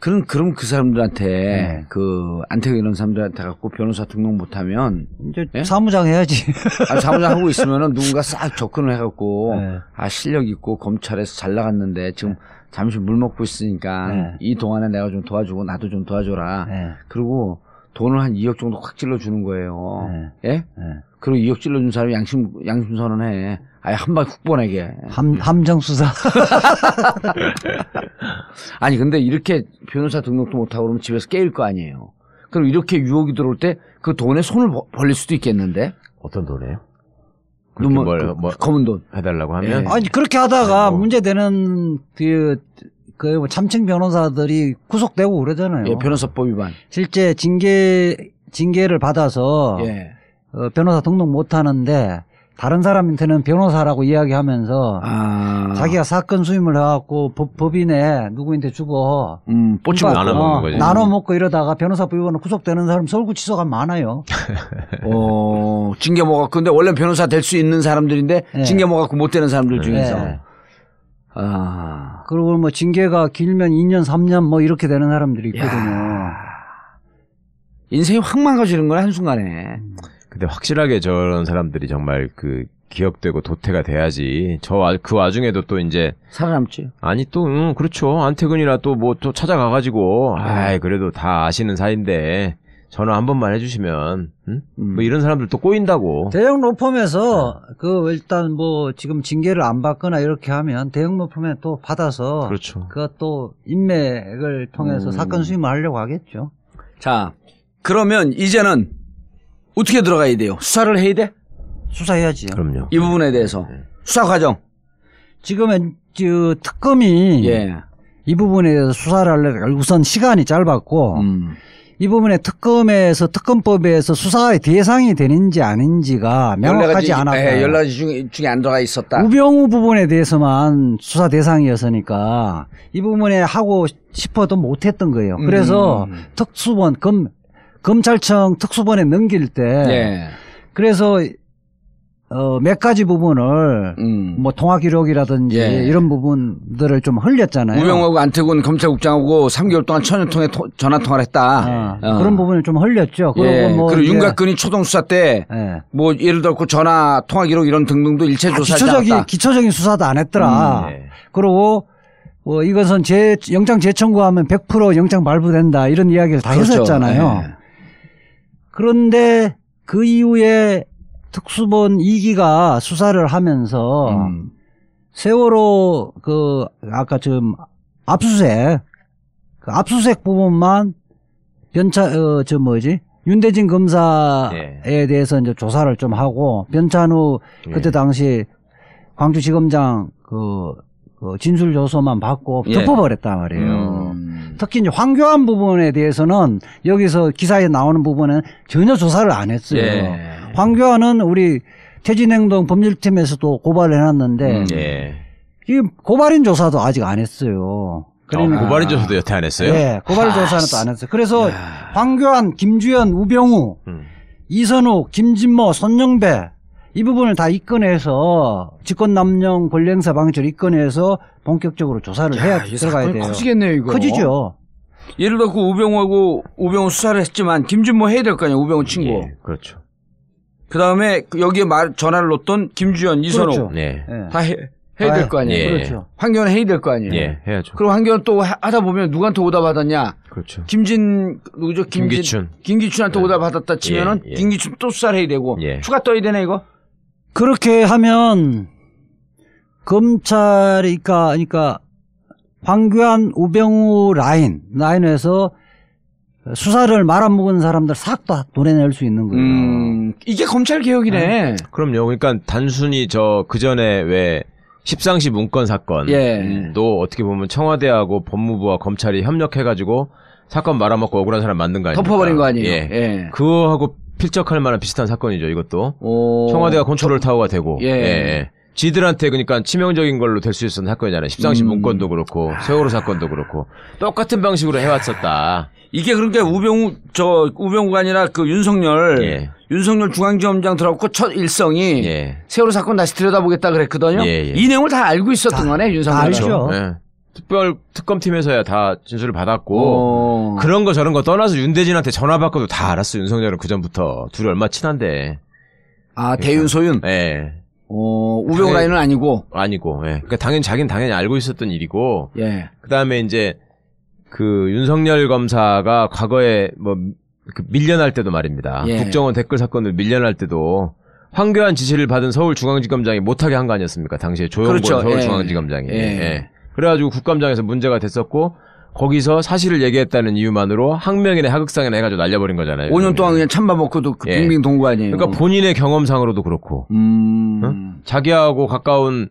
그럼 그럼 그 사람들한테 네. 그 안태근 이런 사람들한테 갖고 변호사 등록 못하면 이제 네? 사무장 해야지. 아, 사무장 하고 있으면은 누군가 싹 접근을 해갖고 네. 아 실력 있고 검찰에서 잘 나갔는데 지금. 네. 잠시 물 먹고 있으니까 네. 이 동안에 내가 좀 도와주고 나도 좀 도와줘라. 네. 그리고 돈을 한 이억 정도 확 찔러주는 거예요. 네. 예? 네. 그리고 이억 찔러준 사람이 양심 양심 선언해. 아예 한 방에 훅 보내게. 함 함정 수사. 아니 근데 이렇게 변호사 등록도 못 하고 그러면 집에서 깨일 거 아니에요. 그럼 이렇게 유혹이 들어올 때 그 돈에 손을 벌릴 수도 있겠는데? 어떤 돈이에요? 그렇게 뭘, 뭐, 검은 돈 해달라고 하면 예. 아니 그렇게 하다가 뭐. 문제되는 그, 그 참칭 변호사들이 구속되고 그러잖아요. 예, 변호사법 위반. 실제 징계 징계를 받아서 예. 어, 변호사 등록 못 하는데 다른 사람한테는 변호사라고 이야기하면서 아. 자기가 사건 수임을 해갖고 법, 법인에 누구한테 주고 음, 뽀치고 나눠 먹는 거지. 나눠 먹고 이러다가 변호사법 위반으로 구속되는 사람 서울구치소가 많아요. 어, 징계 먹었고 근데 원래 변호사 될 수 있는 사람들인데 네. 징계 먹었고 못 되는 사람들 중에서. 네. 아. 그리고 뭐 징계가 길면 이 년, 삼 년 뭐 이렇게 되는 사람들이 있거든요. 야. 인생이 확 망가지는 거야 한순간에. 근데 확실하게 저런 사람들이 정말 그 기억되고 도태가 돼야지 저 그 와중에도 또 이제 살아남지. 아니 또 응, 그렇죠. 안태근이나 또 뭐 또 찾아가 가지고 아이 그래도 다 아시는 사이인데 전화 한 번만 해주시면 응? 음. 뭐 이런 사람들 또 꼬인다고. 대형 로펌에서 네. 그 일단 뭐 지금 징계를 안 받거나 이렇게 하면 대형 로펌에 또 받아서 그렇죠. 그 또 인맥을 통해서 음. 사건 수임을 하려고 하겠죠. 자 그러면 이제는. 어떻게 들어가야 돼요? 수사를 해야 돼? 수사해야지요. 그럼요. 이 부분에 대해서. 네. 수사 과정. 지금은, 그, 특검이. 예. 이 부분에 대해서 수사를 하려면 우선 시간이 짧았고. 음. 이 부분에 특검에서, 특검법에서 수사의 대상이 되는지 아닌지가 명확하지 않았다. 예, 여러 가지 중에, 중에 안 들어가 있었다. 우병우 부분에 대해서만 수사 대상이었으니까 이 부분에 하고 싶어도 못했던 거예요. 그래서 음. 특수본, 검, 검찰청 특수본에 넘길 때 네. 그래서 어 몇 가지 부분을 음. 뭐 통화 기록이라든지 예. 이런 부분들을 좀 흘렸잖아요. 우병우하고 안태근 검찰국장하고 삼 개월 동안 천여 통의 전화 통화를 했다. 네. 어. 그런 부분을 좀 흘렸죠. 예. 그리고, 뭐 그리고 윤곽근이 초동 수사 때 뭐 예. 예를 들어 전화 통화 기록 이런 등등도 일체 조사하지 기초적인, 않았다. 기초적인 수사도 안 했더라. 음, 예. 그리고 어, 이것은 제 영장 재청구하면 백 퍼센트 영장 발부된다 이런 이야기를 다 그렇죠. 했었잖아요. 예. 그런데 그 이후에 특수본 이 기가 수사를 하면서 음. 세월호 그 아까 지금 압수수색 그 압수수색 부분만 변찬 어 저 뭐지 윤대진 검사에 네. 대해서 이제 조사를 좀 하고 변찬호 네. 그때 당시 광주지검장 그, 그 진술 조서만 받고 네. 덮어버렸단 말이에요. 음. 특히 이제 황교안 부분에 대해서는 여기서 기사에 나오는 부분은 전혀 조사를 안 했어요. 예. 황교안은 우리 퇴진행동 법률팀에서도 고발을 해놨는데 예. 이 고발인 조사도 아직 안 했어요. 그러니까 어, 고발인 조사도 여태 안 했어요? 네. 고발인 조사는 또 안 했어요. 그래서 야. 황교안, 김주연, 우병우, 음. 이선욱, 김진모, 손영배 이 부분을 다 입건해서 직권남용 권리행사 방해죄를 입건해서 본격적으로 조사를 야, 해야 들어가야 돼요. 커지겠네요, 이거. 커지죠. 예를 들어 그 우병우하고 우병우 수사를 했지만 김준모 해야 될 거 아니에요, 우병우 친구. 예, 그렇죠. 그다음에 여기에 말 전화를 놓던 김주연, 이선욱 그렇죠. 네. 다 해, 해야 될 거 아니에요. 예. 그렇죠. 황교안 해야 될 거 아니에요. 예, 해야죠. 그리고 황교안 또 하다 보면 누구한테 오다 받았냐? 그렇죠. 김진 누구죠? 김진, 김기춘. 김기춘한테 예. 오다 받았다 치면은 예. 예. 김기춘 또 수사해야 되고 예. 추가 떠야 되네 이거. 그렇게 하면 검찰이 그러니까, 그러니까 황교안, 우병우 라인 라인에서 수사를 말아먹은 사람들 싹 다 도려낼 수 있는 거예요. 음, 이게 검찰 개혁이네. 아, 그럼요. 그러니까 단순히 저 그 전에 왜 십상시 문건 사건도 예. 어떻게 보면 청와대하고 법무부와 검찰이 협력해가지고 사건 말아먹고 억울한 사람 만든 거 아니에요? 덮어버린 거 아니에요? 예. 예. 그거하고 필적할 만한 비슷한 사건이죠. 이것도 오. 청와대가 컨트롤 타워가 되고. 예. 예. 지들한테 그러니까 치명적인 걸로 될 수 있었던 사건이잖아요. 십상시 음. 문건도 그렇고 세월호 사건도 그렇고 똑같은 방식으로 해왔었다. 이게 그러니까 우병우 저 우병우가 아니라 그 윤석열 예. 윤석열 중앙지검장 들어갔고 첫 일성이 예. 세월호 사건 다시 들여다보겠다 그랬거든요. 예예. 이 내용을 다 알고 있었던 거네 윤석열. 알죠. 예. 특별 특검팀에서야 다 진술을 받았고 오. 그런 거 저런 거 떠나서 윤대진한테 전화 받고도 다 알았어. 윤석열은 그 전부터 둘이 얼마 친한데. 아 그러니까. 대윤 소윤. 예. 어, 우병우 라인은 아니고. 아니고, 예. 그니까 당연히, 자기는 당연히 알고 있었던 일이고. 예. 그 다음에 이제, 그, 윤석열 검사가 과거에 뭐, 그 밀려날 때도 말입니다. 예. 국정원 댓글 사건을 밀려날 때도 황교안 지시를 받은 서울중앙지검장이 못하게 한 거 아니었습니까? 당시에 조영권 그렇죠. 서울중앙지검장이. 예. 예. 예. 그래가지고 국감장에서 문제가 됐었고, 거기서 사실을 얘기했다는 이유만으로 항명이나 하극상이나 해가지고 날려버린 거잖아요. 오 년 동안 그냥 찬밥 먹고도 그 빙빙 예. 동거 아니에요. 그러니까 본인의 경험상으로도 그렇고, 음... 응? 자기하고 가까운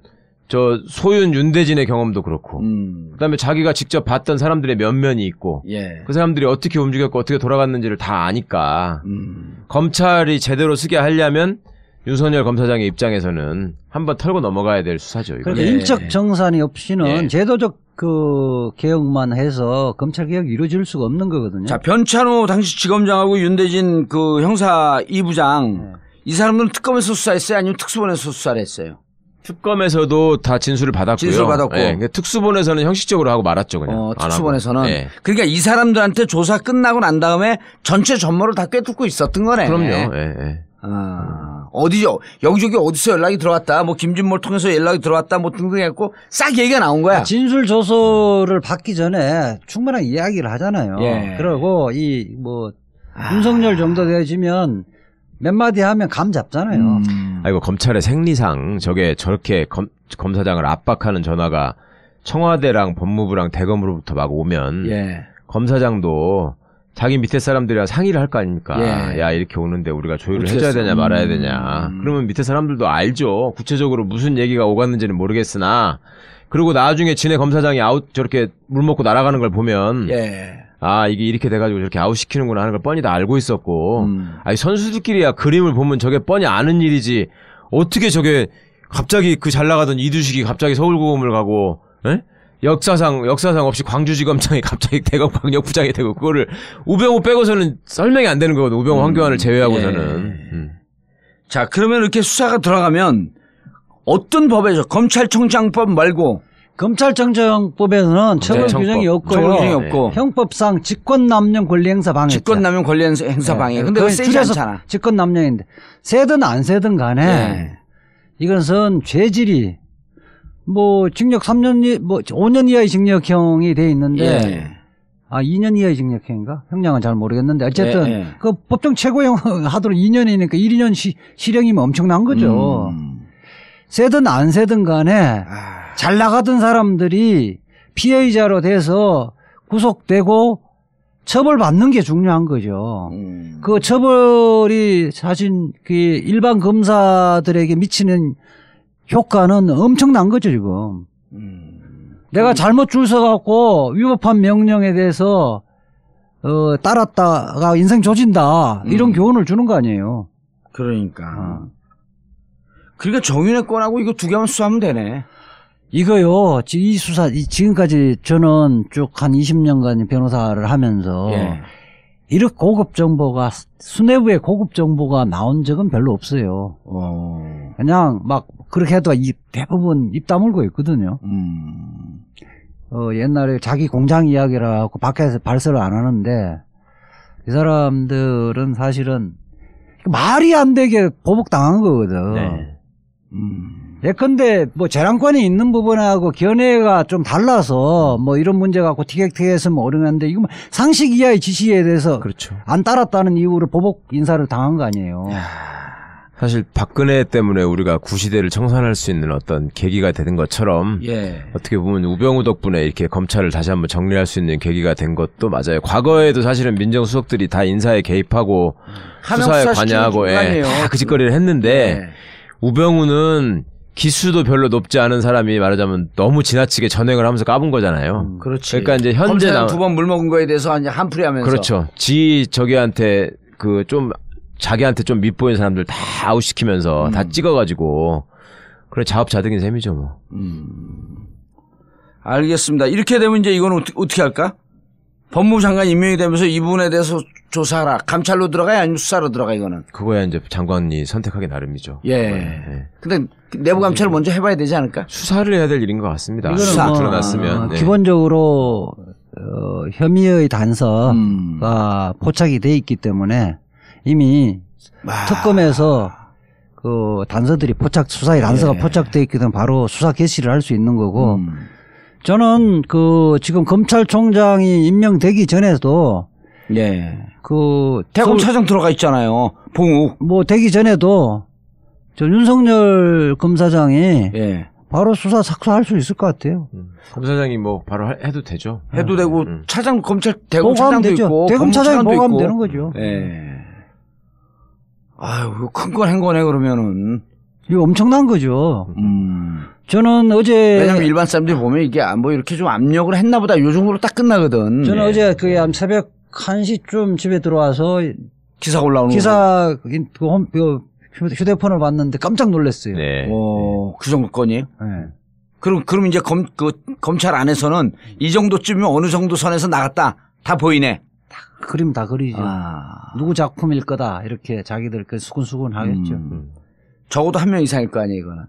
저 소윤 윤대진의 경험도 그렇고, 음... 그다음에 자기가 직접 봤던 사람들의 면면이 있고, 예. 그 사람들이 어떻게 움직였고 어떻게 돌아갔는지를 다 아니까 음... 검찰이 제대로 쓰게 하려면 윤석열 검사장의 입장에서는 한번 털고 넘어가야 될 수사죠. 그러니까 예. 인적 정산이 없이는 예. 제도적 그 개혁만 해서 검찰 개혁이 이루어질 수가 없는 거거든요. 자, 변찬호 당시 지검장하고 윤대진 그 형사 이 부장 네. 이 사람들은 특검에서 수사했어요, 아니면 특수본에서 수사를 했어요? 특검에서도 다 진술을 받았고요. 진술 받았고. 예, 특수본에서는 형식적으로 하고 말았죠, 그냥. 어, 특수본에서는. 예. 그러니까 이 사람들한테 조사 끝나고 난 다음에 전체 전모를 다 꿰뚫고 있었던 거네. 그럼요. 예, 예. 아, 어디죠? 여기저기 어디서 연락이 들어왔다. 뭐 김진모를 통해서 연락이 들어왔다. 뭐 등등 해갖고 싹 얘기가 나온 거야. 진술 조서를 받기 전에 충분한 이야기를 하잖아요. 예. 그러고 이 뭐 아. 윤석열 정도 되어지면 몇 마디 하면 감 잡잖아요. 음. 아이고 검찰의 생리상 저게 저렇게 검, 검사장을 압박하는 전화가 청와대랑 법무부랑 대검으로부터 막 오면 예. 검사장도 자기 밑에 사람들이랑 상의를 할 거 아닙니까? 예. 야 이렇게 오는데 우리가 조율을 해줘야 되냐 말아야 되냐. 음. 그러면 밑에 사람들도 알죠. 구체적으로 무슨 얘기가 오갔는지는 모르겠으나 그리고 나중에 지네 검사장이 아웃 저렇게 물 먹고 날아가는 걸 보면 예. 아 이게 이렇게 돼가지고 저렇게 아웃시키는구나 하는 걸 뻔히 다 알고 있었고 음. 아니 선수들끼리야 그림을 보면 저게 뻔히 아는 일이지 어떻게 저게 갑자기 그 잘 나가던 이두식이 갑자기 서울고검을 가고 에? 역사상 역사상 없이 광주지검장이 갑자기 대검광역부장이 되고 그거를 우병우 빼고서는 설명이 안 되는 거거든. 우병우 음, 황교안을 제외하고서는. 예. 음. 자 그러면 이렇게 수사가 들어가면 어떤 법에서 검찰청장법 말고 검찰청장법에서는 처벌 네, 규정이 없고요. 규정이 없고. 네. 형법상 직권남용 권리행사 방해. 직권남용 권리행사 방해. 네. 근데 그건 세지 않잖아. 직권남용인데 세든 안 세든 간에 네. 이것은 죄질이. 뭐, 징역 삼 년, 뭐, 오 년 이하의 징역형이 돼 있는데, 예. 아, 이 년 이하의 징역형인가? 형량은 잘 모르겠는데, 어쨌든, 예, 예. 그 법정 최고형 하도록 이 년이니까 일, 이 년 시, 실형이면 엄청난 거죠. 음. 세든 안 세든 간에, 아... 잘 나가던 사람들이 피해자로 돼서 구속되고, 처벌받는 게 중요한 거죠. 음. 그 처벌이 사실, 그 일반 검사들에게 미치는 효과는 엄청난 거죠 지금. 음. 내가 잘못 줄 서갖고 위법한 명령에 대해서 어, 따랐다가 인생 조진다 이런 음. 교훈을 주는 거 아니에요. 그러니까. 어. 그러니까 정윤의 건하고 이거 두 개만 수사하면 되네. 이거요. 이 수사 이 지금까지 저는 쭉 한 이십 년간 변호사를 하면서 예. 이렇게 고급 정보가 수뇌부의 고급 정보가 나온 적은 별로 없어요. 어. 그냥 막 그렇게 해도 이 대부분 입 다물고 있거든요. 음. 어, 옛날에 자기 공장 이야기라고 밖에서 발설을 안 하는데 이 사람들은 사실은 말이 안 되게 보복당한 거거든. 네. 음. 예컨대 뭐 재량권이 있는 부분하고 견해가 좀 달라서 뭐 이런 문제 갖고 티격태격해서 뭐 어려운데 이거 상식 이하의 지시에 대해서 그렇죠. 안 따랐다는 이유로 보복 인사를 당한 거 아니에요. 야, 사실 박근혜 때문에 우리가 구시대를 청산할 수 있는 어떤 계기가 된 것처럼 예. 어떻게 보면 우병우 덕분에 이렇게 검찰을 다시 한번 정리할 수 있는 계기가 된 것도 맞아요. 과거에도 사실은 민정수석들이 다 인사에 개입하고 수사에 관여하고 예, 다 그 짓거리를 했는데 네. 우병우는 기수도 별로 높지 않은 사람이 말하자면 너무 지나치게 전횡을 하면서 까본 거잖아요. 음, 그렇지. 그러니까 이제 현재 남... 두 번 물 먹은 거에 대해서 한풀이 하면서. 그렇죠. 지 저기한테 그 좀 자기한테 좀 밉보인 사람들 다 아웃시키면서 음. 다 찍어가지고 그래 자업자득인 셈이죠 뭐. 음. 알겠습니다. 이렇게 되면 이제 이건 어떻게, 어떻게 할까? 법무부 장관 임명이 되면서 이 부분에 대해서 조사하라. 감찰로 들어가야 아니면 수사로 들어가 이거는. 그거야 이제 장관이 선택하기 나름이죠. 예. 예. 근데 내부 감찰을 먼저 해봐야 되지 않을까? 수사를 해야 될 일인 것 같습니다. 이거는 수사 뭐 드러났으면. 아, 네. 기본적으로 어, 혐의의 단서가 음. 포착이 돼 있기 때문에 이미 아. 특검에서 그 단서들이 포착 수사의 단서가 예. 포착돼 있기 때문에 바로 수사 개시를 할 수 있는 거고. 음. 저는 그 지금 검찰총장이 임명되기 전에도 예. 그 대검차장 들어가 있잖아요. 봉욱. 뭐 되기 전에도 저 윤석열 검사장이 예. 바로 수사 착수할 수 있을 것 같아요. 음. 검사장이 뭐 바로 해도 되죠. 해도 음. 되고 음. 차장 검찰 대검차장도 있고 대검차장이 보고하면 되는 거죠. 예. 아유, 큰 건 한 거네 그러면은. 이거 엄청난 거죠. 음. 저는 어제 왜냐면 일반 사람들이 보면 이게 뭐 이렇게 좀 압력을 했나 보다 요 정도로 딱 끝나거든. 저는 예. 어제 그게 한 새벽 한 시쯤 집에 들어와서 기사 올라오는 기사 거. 그 휴대폰을 봤는데 깜짝 놀랐어요. 네. 오, 그 정도 건이에요? 네. 그럼 그럼 이제 검 그 검찰 안에서는 이 정도쯤이면 어느 정도 선에서 나갔다. 다 보이네. 다 그림 다 그리죠. 아. 누구 작품일 거다. 이렇게 자기들 그 수근수근 하겠죠. 음. 적어도 한 명 이상일 거 아니에요, 이거는.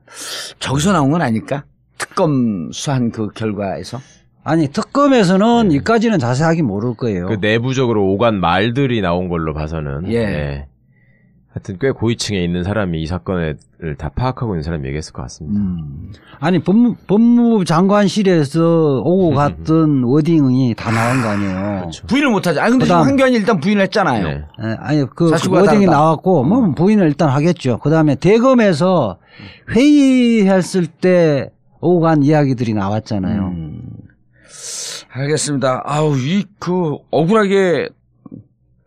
저기서 나온 건 아닐까? 특검 수한 그 결과에서? 아니, 특검에서는 네. 이까지는 자세하게 모를 거예요. 그 내부적으로 오간 말들이 나온 걸로 봐서는. 예. 네. 하여튼 꽤 고위층에 있는 사람이 이 사건을 다 파악하고 있는 사람이 얘기했을 것 같습니다. 음. 아니, 법무, 법무부 장관실에서 오고 갔던 워딩이 다 나온 거 아니에요. 그렇죠. 부인을 못하지. 아니, 근데 지금 황교안이 일단 부인을 했잖아요. 네. 네. 아니, 그, 그 워딩이 다르다. 나왔고, 뭐, 부인을 일단 하겠죠. 그 다음에 대검에서 회의했을 때 오고 간 이야기들이 나왔잖아요. 음. 알겠습니다. 아우, 이, 그, 억울하게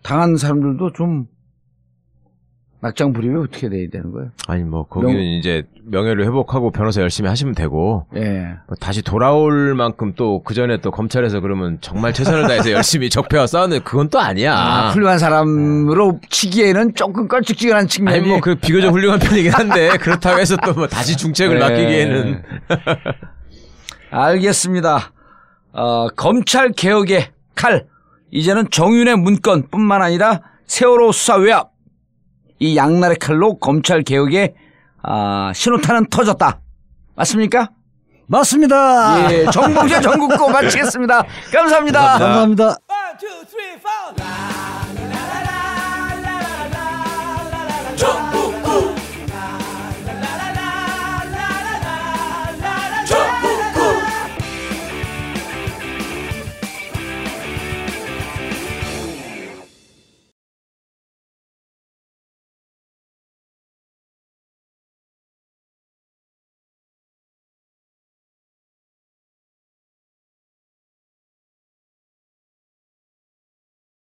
당한 사람들도 좀 막장 부리면 어떻게 돼야 되는 거예요? 아니 뭐 거기는 명... 이제 명예를 회복하고 변호사 열심히 하시면 되고 예. 뭐 다시 돌아올 만큼 또 그 전에 또 검찰에서 그러면 정말 최선을 다해서 열심히 적폐와 싸우는 그건 또 아니야. 아, 훌륭한 사람으로 치기에는 조금 껄쭉지근한 측면이. 아니 뭐 그 비교적 훌륭한 편이긴 한데 그렇다고 해서 또 뭐 다시 중책을 예. 맡기기에는. 알겠습니다. 어, 검찰 개혁의 칼 이제는 정윤의 문건뿐만 아니라 세월호 수사 외압. 이 양날의 칼로 검찰 개혁의 아, 신호탄은 터졌다. 맞습니까? 맞습니다. 예, 정봉주 전국고 마치겠습니다. 감사합니다. 감사합니다. 감사합니다.